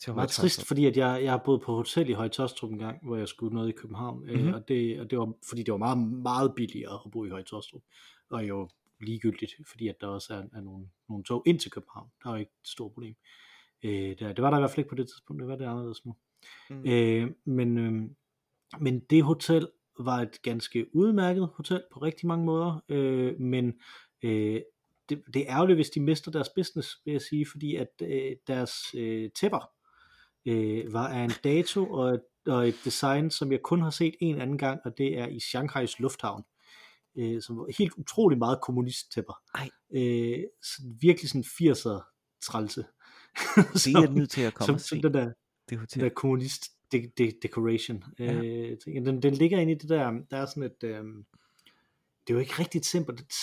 Det var meget trist, fordi at jeg har boet på hotel i Høje-Taastrup en gang, hvor jeg skulle noget i København, og det var, fordi det var meget, meget billigere at bo i Høje-Taastrup, og jo ligegyldigt, fordi at der også er nogle tog ind til København. Der var ikke et stort problem. Det var der i hvert fald ikke på det tidspunkt, det var det anderledes nu. Men det hotel var et ganske udmærket hotel på rigtig mange måder, men det er ærgerligt, hvis de mister deres business, vil jeg sige, fordi at deres tæpper var af en dato og et design, som jeg kun har set en anden gang, og det er i Shanghais lufthavn, som var helt utrolig meget kommunisttæpper. Virkelig sådan 80'er trælse. Det er nødt til at komme som den der, det der kommunist decoration. Ja. Den ligger inde i det der, der er sådan et... det er jo ikke rigtigt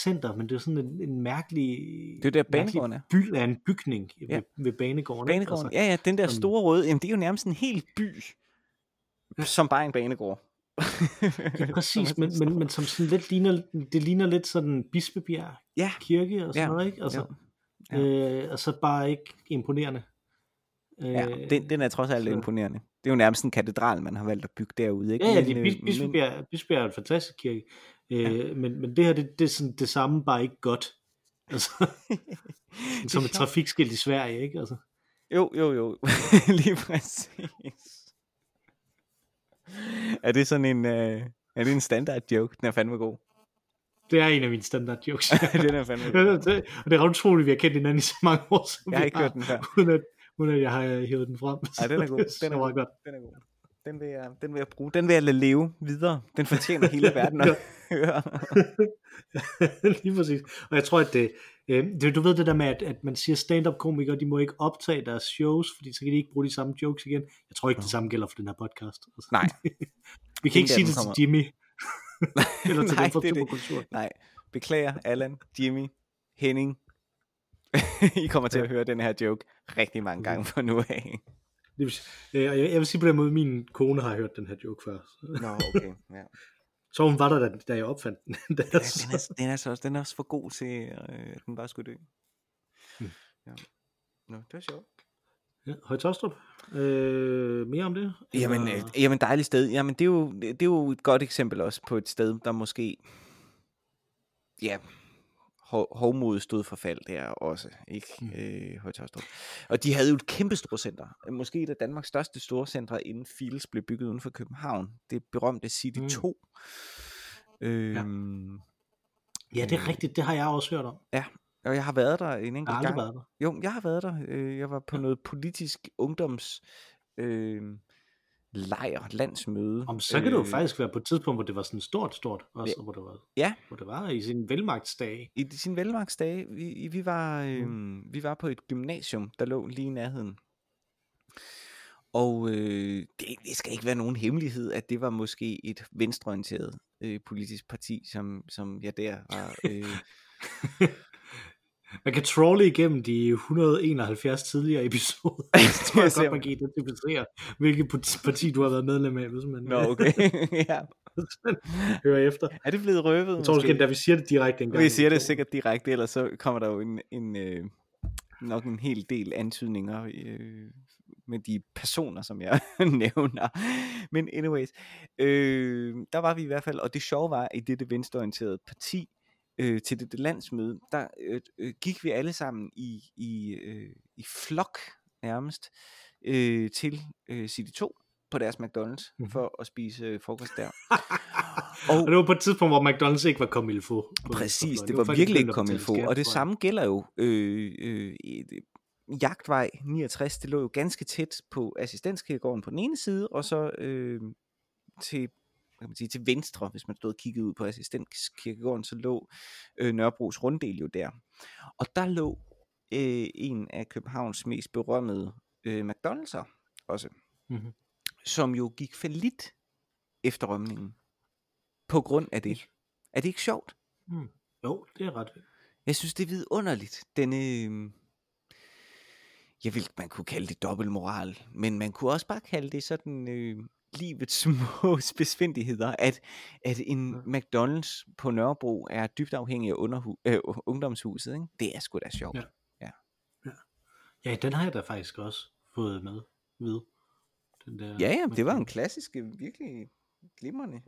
center, men det er sådan en mærkelig, det der banegården by af en bygning ved banegården. Altså, den der store røde, jamen det er jo nærmest en hel by, som bare en banegård. Ja, præcis, men som sådan lidt ligner lidt sådan Bispebjerg kirke og sådan noget, ikke? Altså, og så bare ikke imponerende. Den er trods alt imponerende. Det er jo nærmest en katedral, man har valgt at bygge derude, ikke? Bispebjerg er en fantastisk kirke. Men det her, det er sådan det samme, bare ikke godt. Altså, som et trafikskilt i Sverige, ikke? Altså. Jo. Lige præcis. Er det sådan en, er det en standard joke? Den er fandme god. Det er en af mine standard jokes. Den er fandme god. Og det er ret utroligt, vi har kendt hinanden i så mange år, som jeg har ikke hørt den her. Uden at jeg har hævet den frem. Ej, den er god. Den er god. Den vil jeg bruge. Den vil jeg lade leve videre. Den fortjener hele verden at høre. Lige præcis. Og jeg tror, at det du ved det der med, at man siger stand-up-komikere, de må ikke optage deres shows, fordi så kan de ikke bruge de samme jokes igen. Jeg tror ikke, det samme gælder for den her podcast. Altså, nej. Vi kan ikke sige det til Jimmy. Eller til den fra Superkultur. Nej. Beklager, Allan, Jimmy, Henning, I kommer til at høre den her joke rigtig mange gange fra nu af. Jeg vil sige på den måde, min kone har hørt den her joke før. Nå, okay, ja. Så hun var der, da jeg opfandt den. Den er også for god til, at den bare skulle dø. Ja. Nå, det var sjovt. Ja, Høje-Taastrup. Mere om det? Jamen dejligt sted. Jamen, det er jo et godt eksempel også på et sted, der måske... Ja, hovmodet stod for fald der også, ikke? Høje-Taastrup. Og de havde jo et kæmpe storcenter. Måske et af Danmarks største storcentre, inden Fields blev bygget uden for København. Det berømte City 2. Ja, det er rigtigt. Det har jeg også hørt om. Ja. Og jeg har været der en enkelt gang. Været der. Jo, jeg har været der. Jeg var på noget politisk ungdomslejr, landsmøde. Om så kan det jo faktisk være på et tidspunkt, hvor det var sådan stort også, ja. hvor det var i sin velmagtsdage. I sin velmagtsdage. Vi var på et gymnasium, der lå lige i nærheden. Og det skal ikke være nogen hemmelighed, at det var måske et venstreorienteret politisk parti, som jeg der var. Man kan trolle igennem de 171 tidligere episoder. Så tror jeg godt, man kan identificere, hvilket parti du har været medlem af, hvis man hører efter. Er det blevet røvet? Jeg tror måske, da vi siger det direkte engang. Vi siger det sikkert direkte, ellers så kommer der jo nok en hel del antydninger med de personer, som jeg nævner. Men anyways, der var vi i hvert fald, og det sjove var, at i dette venstreorienterede parti, til det landsmøde, der gik vi alle sammen i flok nærmest til City 2 på deres McDonald's for at spise frokost der. Og det var på et tidspunkt, hvor McDonald's ikke var kommet i få. Præcis, det var virkelig ikke kommet i få. Og det samme gælder jo Jagtvej 69, det lå jo ganske tæt på Assistenskirkegården på den ene side, og så til venstre, hvis man stod og kiggede ud på Assistenskirkegården, så lå Nørrebros Runddel jo der. Og der lå en af Københavns mest berømmede McDonald's'er også, som jo gik fallit efter rømningen på grund af det. Er det ikke sjovt? Mm. Jo, det er ret. Jeg synes, det er vidunderligt, denne... Jeg vil man kunne kalde det dobbeltmoral, men man kunne også bare kalde det sådan... livets små besvindeligheder, at en McDonald's på Nørrebro er dybt afhængig af ungdomshuset, ikke? Det er sgu da sjovt. Ja, den har jeg da faktisk også fået med ved. Det var en klassisk, virkelig glimrende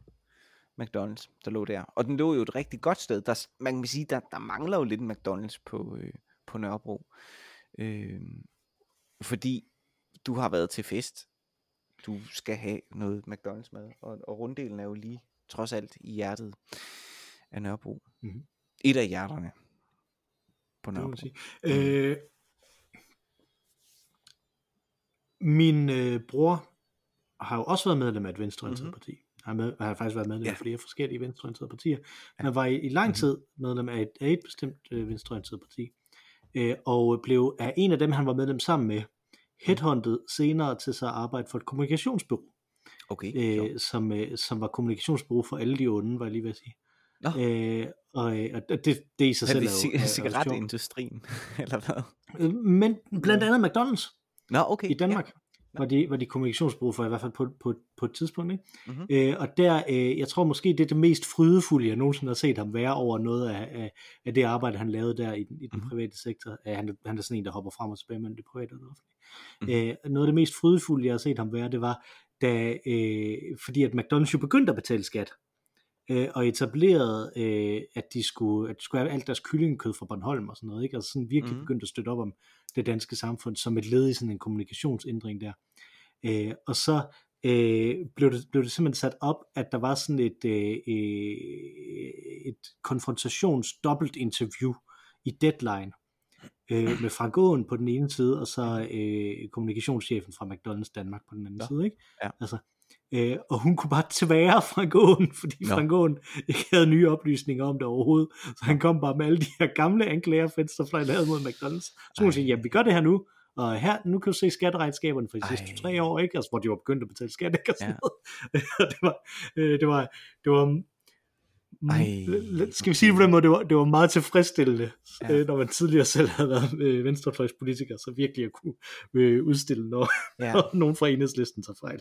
McDonald's, der lå der. Og den lå jo et rigtig godt sted. Man kan sige, der mangler jo lidt en McDonald's på Nørrebro. Fordi du har været til fest, du skal have noget McDonald's mad, og runddelen er jo lige trods alt i hjertet af Nørrebro. Et af hjerterne på Nørrebro. Min bror har jo også været medlem af et venstreorienteret parti. Han har faktisk været medlem af flere forskellige venstreorienterede partier. Han var i lang tid medlem af et bestemt venstreorienteret parti, og blev af en af dem, han var medlem sammen med, headhunted senere til sig at arbejde for et kommunikationsbureau, som var kommunikationsbureau for alle de onde, var jeg lige ved at sige. Og det i sig selv er jo... Cigaretindustrien, eller hvad? Men blandt andet McDonald's i Danmark, var de kommunikationsbureau for, i hvert fald på et tidspunkt. Ikke? Og der, jeg tror måske, det er det mest frydefulde, jeg nogensinde har set ham være over noget af det arbejde, han lavede der i den private sektor. Han er sådan en, der hopper frem og tilbage mellem det private og det offentlige. Noget af det mest frydefulde, jeg har set ham være, det var, da, fordi at McDonald's jo begyndte at betale skat, og etablerede, at de skulle have alt deres kyllingekød fra Bornholm og sådan noget, ikke? Altså sådan virkelig begyndte at støtte op om det danske samfund, som et led i sådan en kommunikationsændring der. Og så blev det simpelthen sat op, at der var sådan et konfrontationsdobbeltinterview i Deadline, med Frank Aaen på den ene side, og så kommunikationschefen fra McDonald's Danmark på den anden side, ikke? Ja. Altså, og hun kunne bare tvære Frank Aaen, fordi Frank Aaen ikke havde nye oplysninger om det overhovedet, så han kom bare med alle de her gamle anklager, venstrefløjen havde mod McDonald's. Så hun sagde, jamen vi gør det her nu, og her, nu kan du se skatteregnskaberne for de sidste 3 år, ikke? Altså, hvor de var begyndt at betale skat, ikke? Og sådan noget. Det var Skal vi sige det på den måde, det var meget tilfredsstillende, når man tidligere selv havde været venstrefløjspolitiker, så virkelig at kunne udstille, når nogen fra Enhedslisten tager fejl.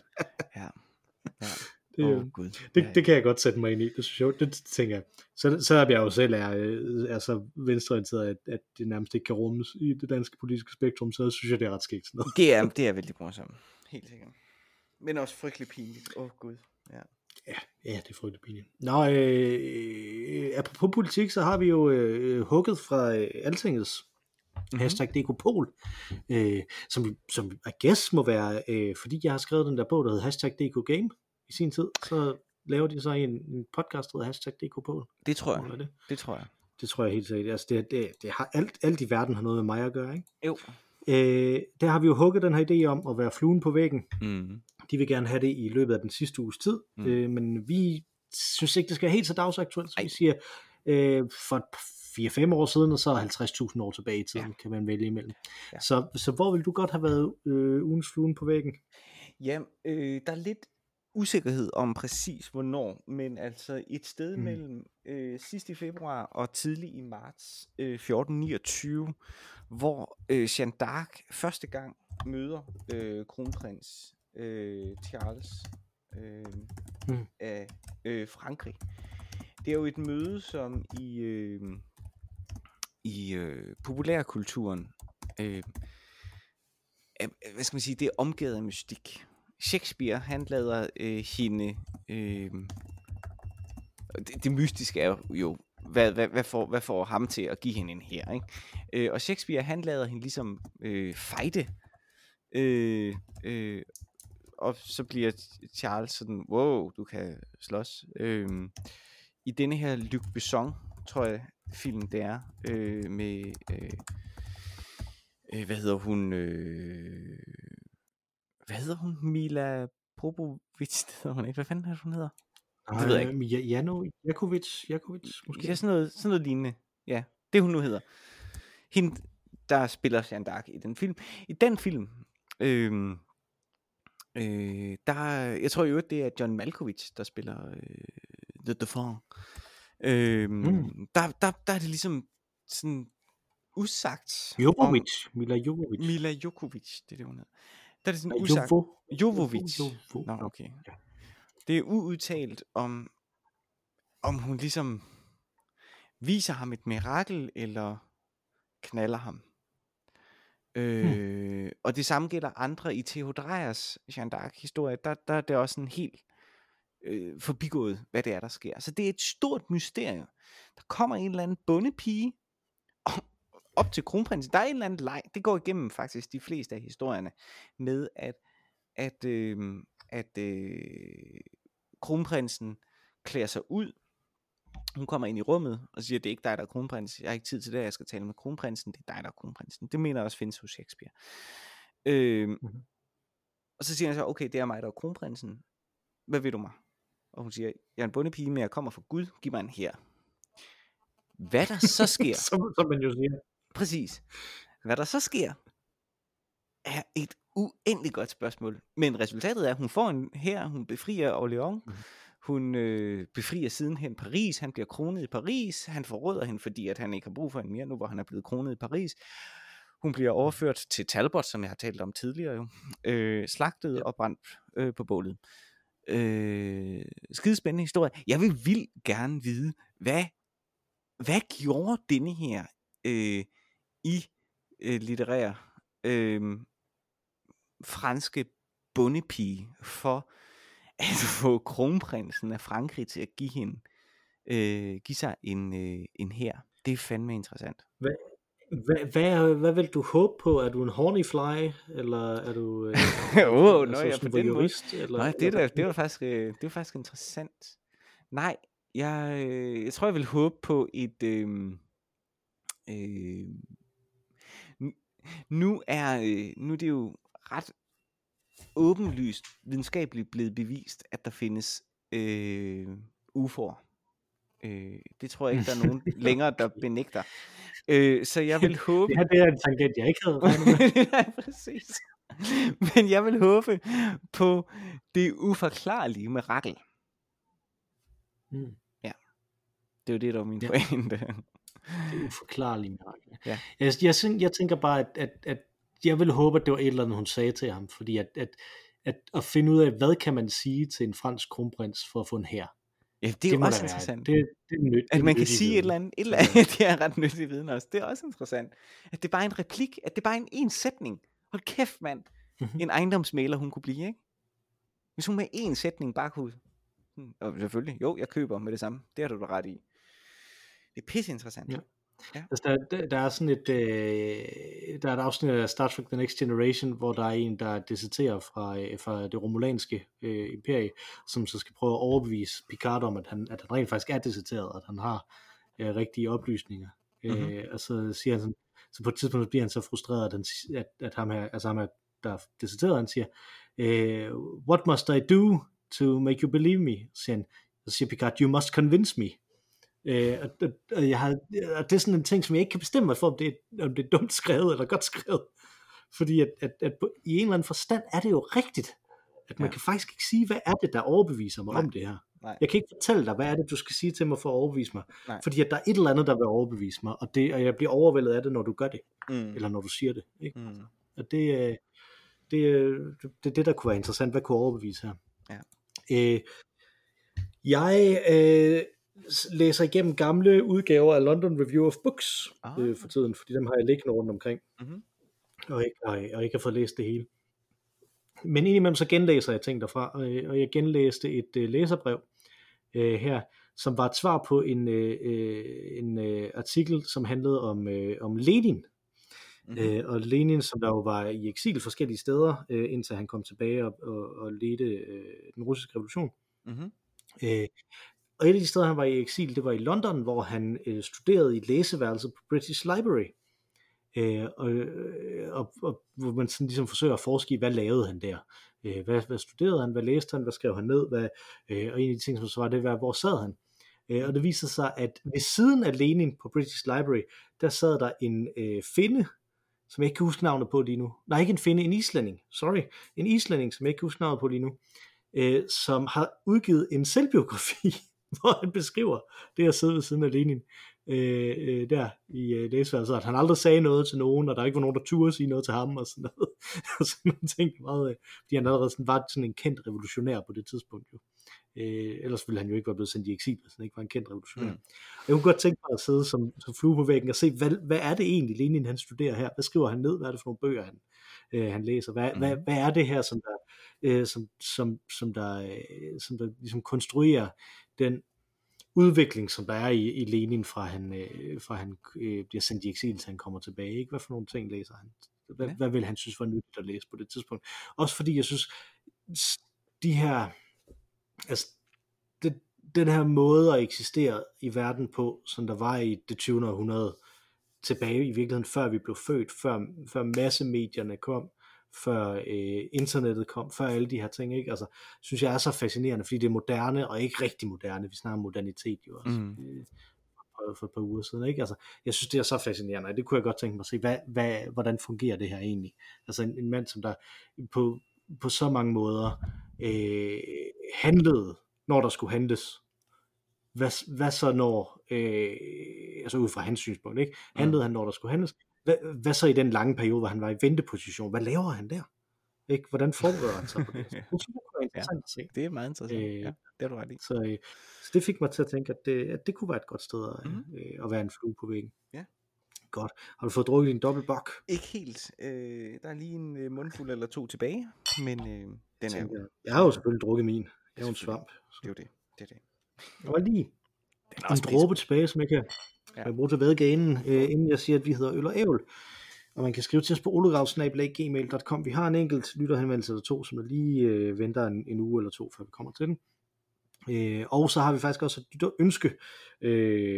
Det kan jeg godt sætte mig ind i, det er sjovt, det tænker jeg. Så er jeg jo selv er så venstreorienteret, at det nærmest ikke kan rummes i det danske politiske spektrum, så synes jeg, det er ret skægt. Det er vældig morsomt, helt sikkert. Men også frygtelig pinligt, Ja, det er frygtelig pinligt. Nå, apropos politik, så har vi jo hugget fra Altingets #DKPol, som I guess må være, fordi jeg har skrevet den der bog, der hedder #DKGame i sin tid, så laver de så en podcast, der hedder #DKPol. Det tror jeg. Det tror jeg helt sikkert. Altså, det har alt i verden har noget med mig at gøre, ikke? Jo. Der har vi jo hugget den her idé om at være fluen på væggen. Mm. De vil gerne have det i løbet af den sidste uges tid, men vi synes ikke, det skal være helt så dagsaktuelt, så vi siger, for 4-5 år siden, og så 50.000 år tilbage i tiden, kan man vælge imellem. Ja. Så hvor ville du godt have været ugens fluen på væggen? Ja, der er lidt usikkerhed om præcis hvornår, men altså et sted mellem sidst i februar og tidlig i marts 1429, hvor Jeanne d'Arc første gang møder kronprins Charles af Frankrig. Det er jo et møde, som i populærkulturen, hvad skal man sige, det er omgivet af mystik. Shakespeare, han lader hende, det mystiske er jo, hvad får ham til at give hende en her, ikke? Og Shakespeare, han lader hende ligesom fejde, og så bliver Charles sådan, wow, du kan slås. I denne her Luc Besson, tror jeg, film det er, med, hvad hedder hun? Milla Jovovich, det hedder hun ikke. Hvad fanden er hun hedder? Det ved jeg ikke. Jakovic, måske. Ja, sådan noget lignende. Ja, det hun nu hedder. Hende, der spiller Jeanne d'Arc i den film. I den film, der, jeg tror jo, det er John Malkovich, der spiller The Defoe. Der er det ligesom sådan usagt. Milla Jovovich, det hun hedder. Der er det sådan usagt. Jovovich. Nå, okay. Ja. Det er uudtalt om hun ligesom viser ham et mirakel, eller knaller ham. Og det samme gælder andre i Theodreias Jeanne d'Arc-historie. Der er det også sådan helt forbigået, hvad det er, der sker. Så det er et stort mysterium. Der kommer en eller anden bondepige op til kronprinsen. Der er en eller anden leg. Det går igennem faktisk de fleste af historierne med, at kronprinsen klæder sig ud. Hun kommer ind i rummet og siger, det er ikke dig, der er kronprins. Jeg har ikke tid til det, jeg skal tale med kronprinsen. Det er dig, der er kronprinsen. Det mener også findes hos Shakespeare. Og så siger han så, okay, det er mig, der er kronprinsen. Hvad ved du mig? Og hun siger, jeg er en bondepige, men jeg kommer fra Gud. Giv mig en her. Hvad der så sker? som man jo siger. Præcis. Hvad der så sker, er et uendeligt godt spørgsmål. Men resultatet er, at hun får en her, hun befrier Orléans, hun befrier sidenhen Paris, han bliver kronet i Paris, han forråder hende, fordi at han ikke har brug for hende mere nu, hvor han er blevet kronet i Paris. Hun bliver overført til Talbot, som jeg har talt om tidligere jo, slagtet og brændt på bålet. Skidespændende historie. Jeg vil vildt gerne vide, hvad gjorde denne her litterær franske bondepige for at få kronprinsen af Frankrig til at give sig en hær? Det er fandme interessant. Hvad vil du håbe på? Er du en hornyfly, eller er du en jurist? Eller, nej, det var faktisk interessant. Nej, jeg tror, jeg vil håbe på et... Nu er det jo ret åbenlyst videnskabeligt blevet bevist, at der findes UFO'er. Det tror jeg ikke, der er nogen længere, der benægter. Så jeg vil håbe... Ja, det er en tangent, jeg ikke havde regnet med. Ja, præcis. Men jeg vil håbe på det uforklarlige mirakel. Ja. Det er jo det, der var min pointe. Det er uforklarligt mærkeligt. Ja. Jeg tænker bare, at jeg ville håbe, at det var et eller andet, hun sagde til ham, fordi at finde ud af, hvad kan man sige til en fransk kronprins for at få en hær. Ja, det er jo også interessant. Det er nyttigt. At man kan sige et eller andet, det er ret nyttig viden også. Det er også interessant. At det bare er en replik, at det bare er en sætning. Hold kæft, mand. En ejendomsmægler, hun kunne blive, ikke? Hvis hun med en sætning bare kunne... Og selvfølgelig, jo, jeg køber med det samme. Det har du da ret i. Det er pisseinteressant. Ja. Ja. Altså, der er sådan et der er et afsnit af Star Trek The Next Generation, hvor der er en, der deserterer fra det romulanske imperie, som så skal prøve at overbevise Picard om, at han rent faktisk er deserteret, og at han har rigtige oplysninger. Mm-hmm. Og så siger han sådan, så på et tidspunkt bliver han så frustreret, at ham her, altså ham her, der er deserteret, han siger, what must I do to make you believe me? Så siger Picard, you must convince me. Og det er sådan en ting, som jeg ikke kan bestemme mig for, om det er dumt skrevet eller godt skrevet, fordi at i en eller anden forstand er det jo rigtigt, at man kan faktisk ikke sige, hvad er det, der overbeviser mig om det her. Nej. Jeg kan ikke fortælle dig, hvad er det, du skal sige til mig for at overbevise mig. Nej. Fordi at der er et eller andet, der vil overbevise mig, og jeg bliver overvældet af det, når du gør det, eller når du siger det, ikke? Mm. Og det, der kunne være interessant. Hvad kunne overbevise her? Ja. Jeg læser igennem gamle udgaver af London Review of Books for tiden, fordi dem har jeg liggende rundt omkring, og ikke har fået læst det hele. Men indimellem så genlæser jeg ting derfra, og jeg genlæste et læserbrev her, som var et svar på en artikel, som handlede om Lenin. Og Lenin, som der jo var i eksil forskellige steder, indtil han kom tilbage og ledte den russiske revolution. Og et af de steder, han var i eksil, det var i London, hvor han studerede i et læseværelse på British Library. Og hvor man sådan ligesom forsøger at forske i, hvad lavede han der? Hvad studerede han? Hvad læste han? Hvad skrev han ned? Og en af de ting, som så var, det var, hvor sad han? Og det viser sig, at ved siden af Lenin på British Library, der sad der en finde, som jeg ikke kan huske navnet på lige nu. Nej, ikke en finde, en islænding. Sorry. En islænding, som jeg ikke kan huske navnet på lige nu. Som har udgivet en selvbiografi, hvor han beskriver det at sidde ved siden af Lenin der i læseværelset, at han aldrig sagde noget til nogen, og der ikke var nogen, der turde sige noget til ham, og sådan noget. Og sådan nogle ting meget af, fordi han allerede sådan var sådan en kendt revolutionær på det tidspunkt jo. Ellers ville han jo ikke være blevet sendt i eksil, hvis han ikke var en kendt revolutionær. Jeg kunne godt tænke mig at sidde som flue på væggen og se, hvad er det egentlig Lenin han studerer her? Hvad skriver han ned? Hvad er det for nogle bøger han læser? Hvad er det her, som der ligesom konstruerer den udvikling, som der er i Lenin, fra han bliver sendt i eksil, til han kommer tilbage, ikke? Hvad for nogle ting læser han? Hvad vil han synes var nyttigt at læse på det tidspunkt? Også fordi jeg synes, de her... Altså, den her måde at eksistere i verden på, som der var i det 20. århundrede, tilbage i virkeligheden, før vi blev født, før massemedierne kom, før internettet kom, før alle de her ting, ikke? Altså, synes jeg er så fascinerende, fordi det er moderne, og ikke rigtig moderne, vi snakker om modernitet jo også, for et par uger siden, ikke? Altså, jeg synes, det er så fascinerende, og det kunne jeg godt tænke mig at se, hvordan fungerer det her egentlig? Altså, en mand, som der på så mange måder handlede, når der skulle handles. Hvad så når, altså ud fra hans synspunkt, ikke? Handlede han, når der skulle handles? Hvad så i den lange periode, hvor han var i venteposition? Hvad laver han der? Ikke? Hvordan forbereder han sig på det? Det er meget interessant. Det er du ret i. Så det fik mig til at tænke, at det kunne være et godt sted at være en flue på væggen. Ja. Godt. Har du fået drukket din dobbeltbok? Ikke helt. Der er lige en mundfuld eller to tilbage, men den er jo... Jeg har jo selvfølgelig drukket min. Jeg er en svamp. Så. Det er jo det. Der var lige en dråbe tilbage, som jeg kan bruge til vædganen, inden jeg siger, at vi hedder Øl og Ævl. Og man kan skrive til os på ologravsnabel@gmail.com. Vi har en enkelt lytterhenvendelse eller to, som der lige venter en uge eller to, før vi kommer til den. Og så har vi faktisk også et ønske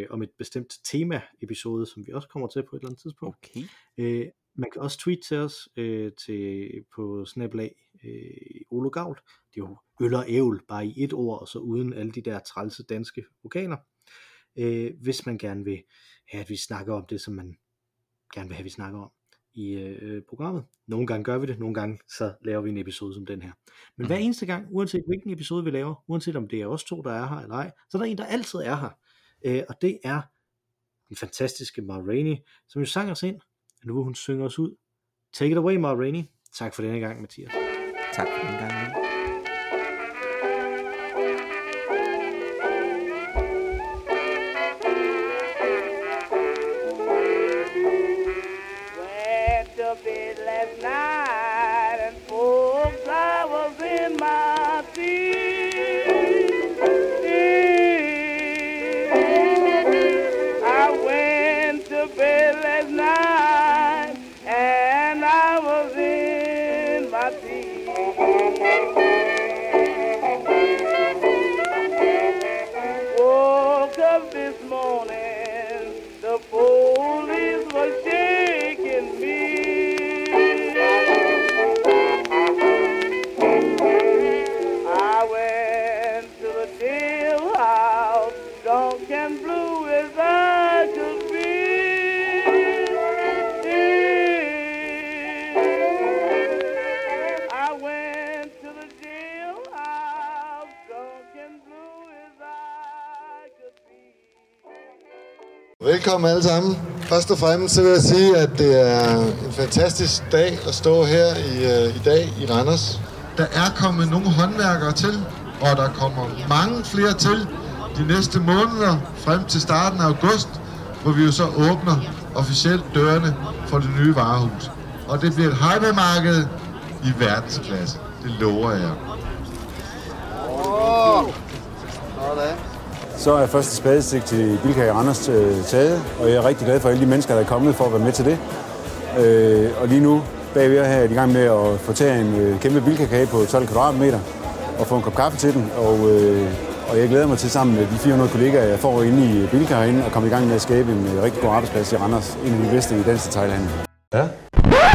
om et bestemt tema-episode, som vi også kommer til på et eller andet tidspunkt. Okay. Man kan også tweet til os på snaplag Ologavl. Det er jo Øl og Ævl, bare i et ord, og så uden alle de der trælse danske vokaler. Hvis man gerne vil have, at vi snakker om det, som man gerne vil have, at vi snakker om i programmet. Nogle gange gør vi det, nogle gange så laver vi en episode som den her. Men hver eneste gang, uanset hvilken episode vi laver, uanset om det er os to, der er her eller ej, så er der en, der altid er her. Og det er den fantastiske Ma Rainey, som jo sang os ind, og nu vil hun synge os ud. Take it away, Ma Rainey. Tak for denne gang, Mathias. Tak for denne gang. Velkommen alle sammen. Først og fremmest så vil jeg sige, at det er en fantastisk dag at stå her i dag i Randers. Der er kommet nogle håndværkere til, og der kommer mange flere til de næste måneder frem til starten af august, hvor vi jo så åbner officielt dørene for det nye varehus. Og det bliver et hypermarked i verdensklasse. Det lover jeg. Så er første spadestik til Bilka i Randers taget, og jeg er rigtig glad for alle de mennesker, der er kommet for at være med til det. Og lige nu bagved her er de i gang med at få taget en kæmpe Bilka-kage på 12 kvadratmeter og få en kop kaffe til den. Og jeg glæder mig til sammen med de 400 kollegaer, jeg får inde i Bilka herinde og komme i gang med at skabe en rigtig god arbejdsplads i Randers, inden vi vidste i dansk detailhandel. Ja.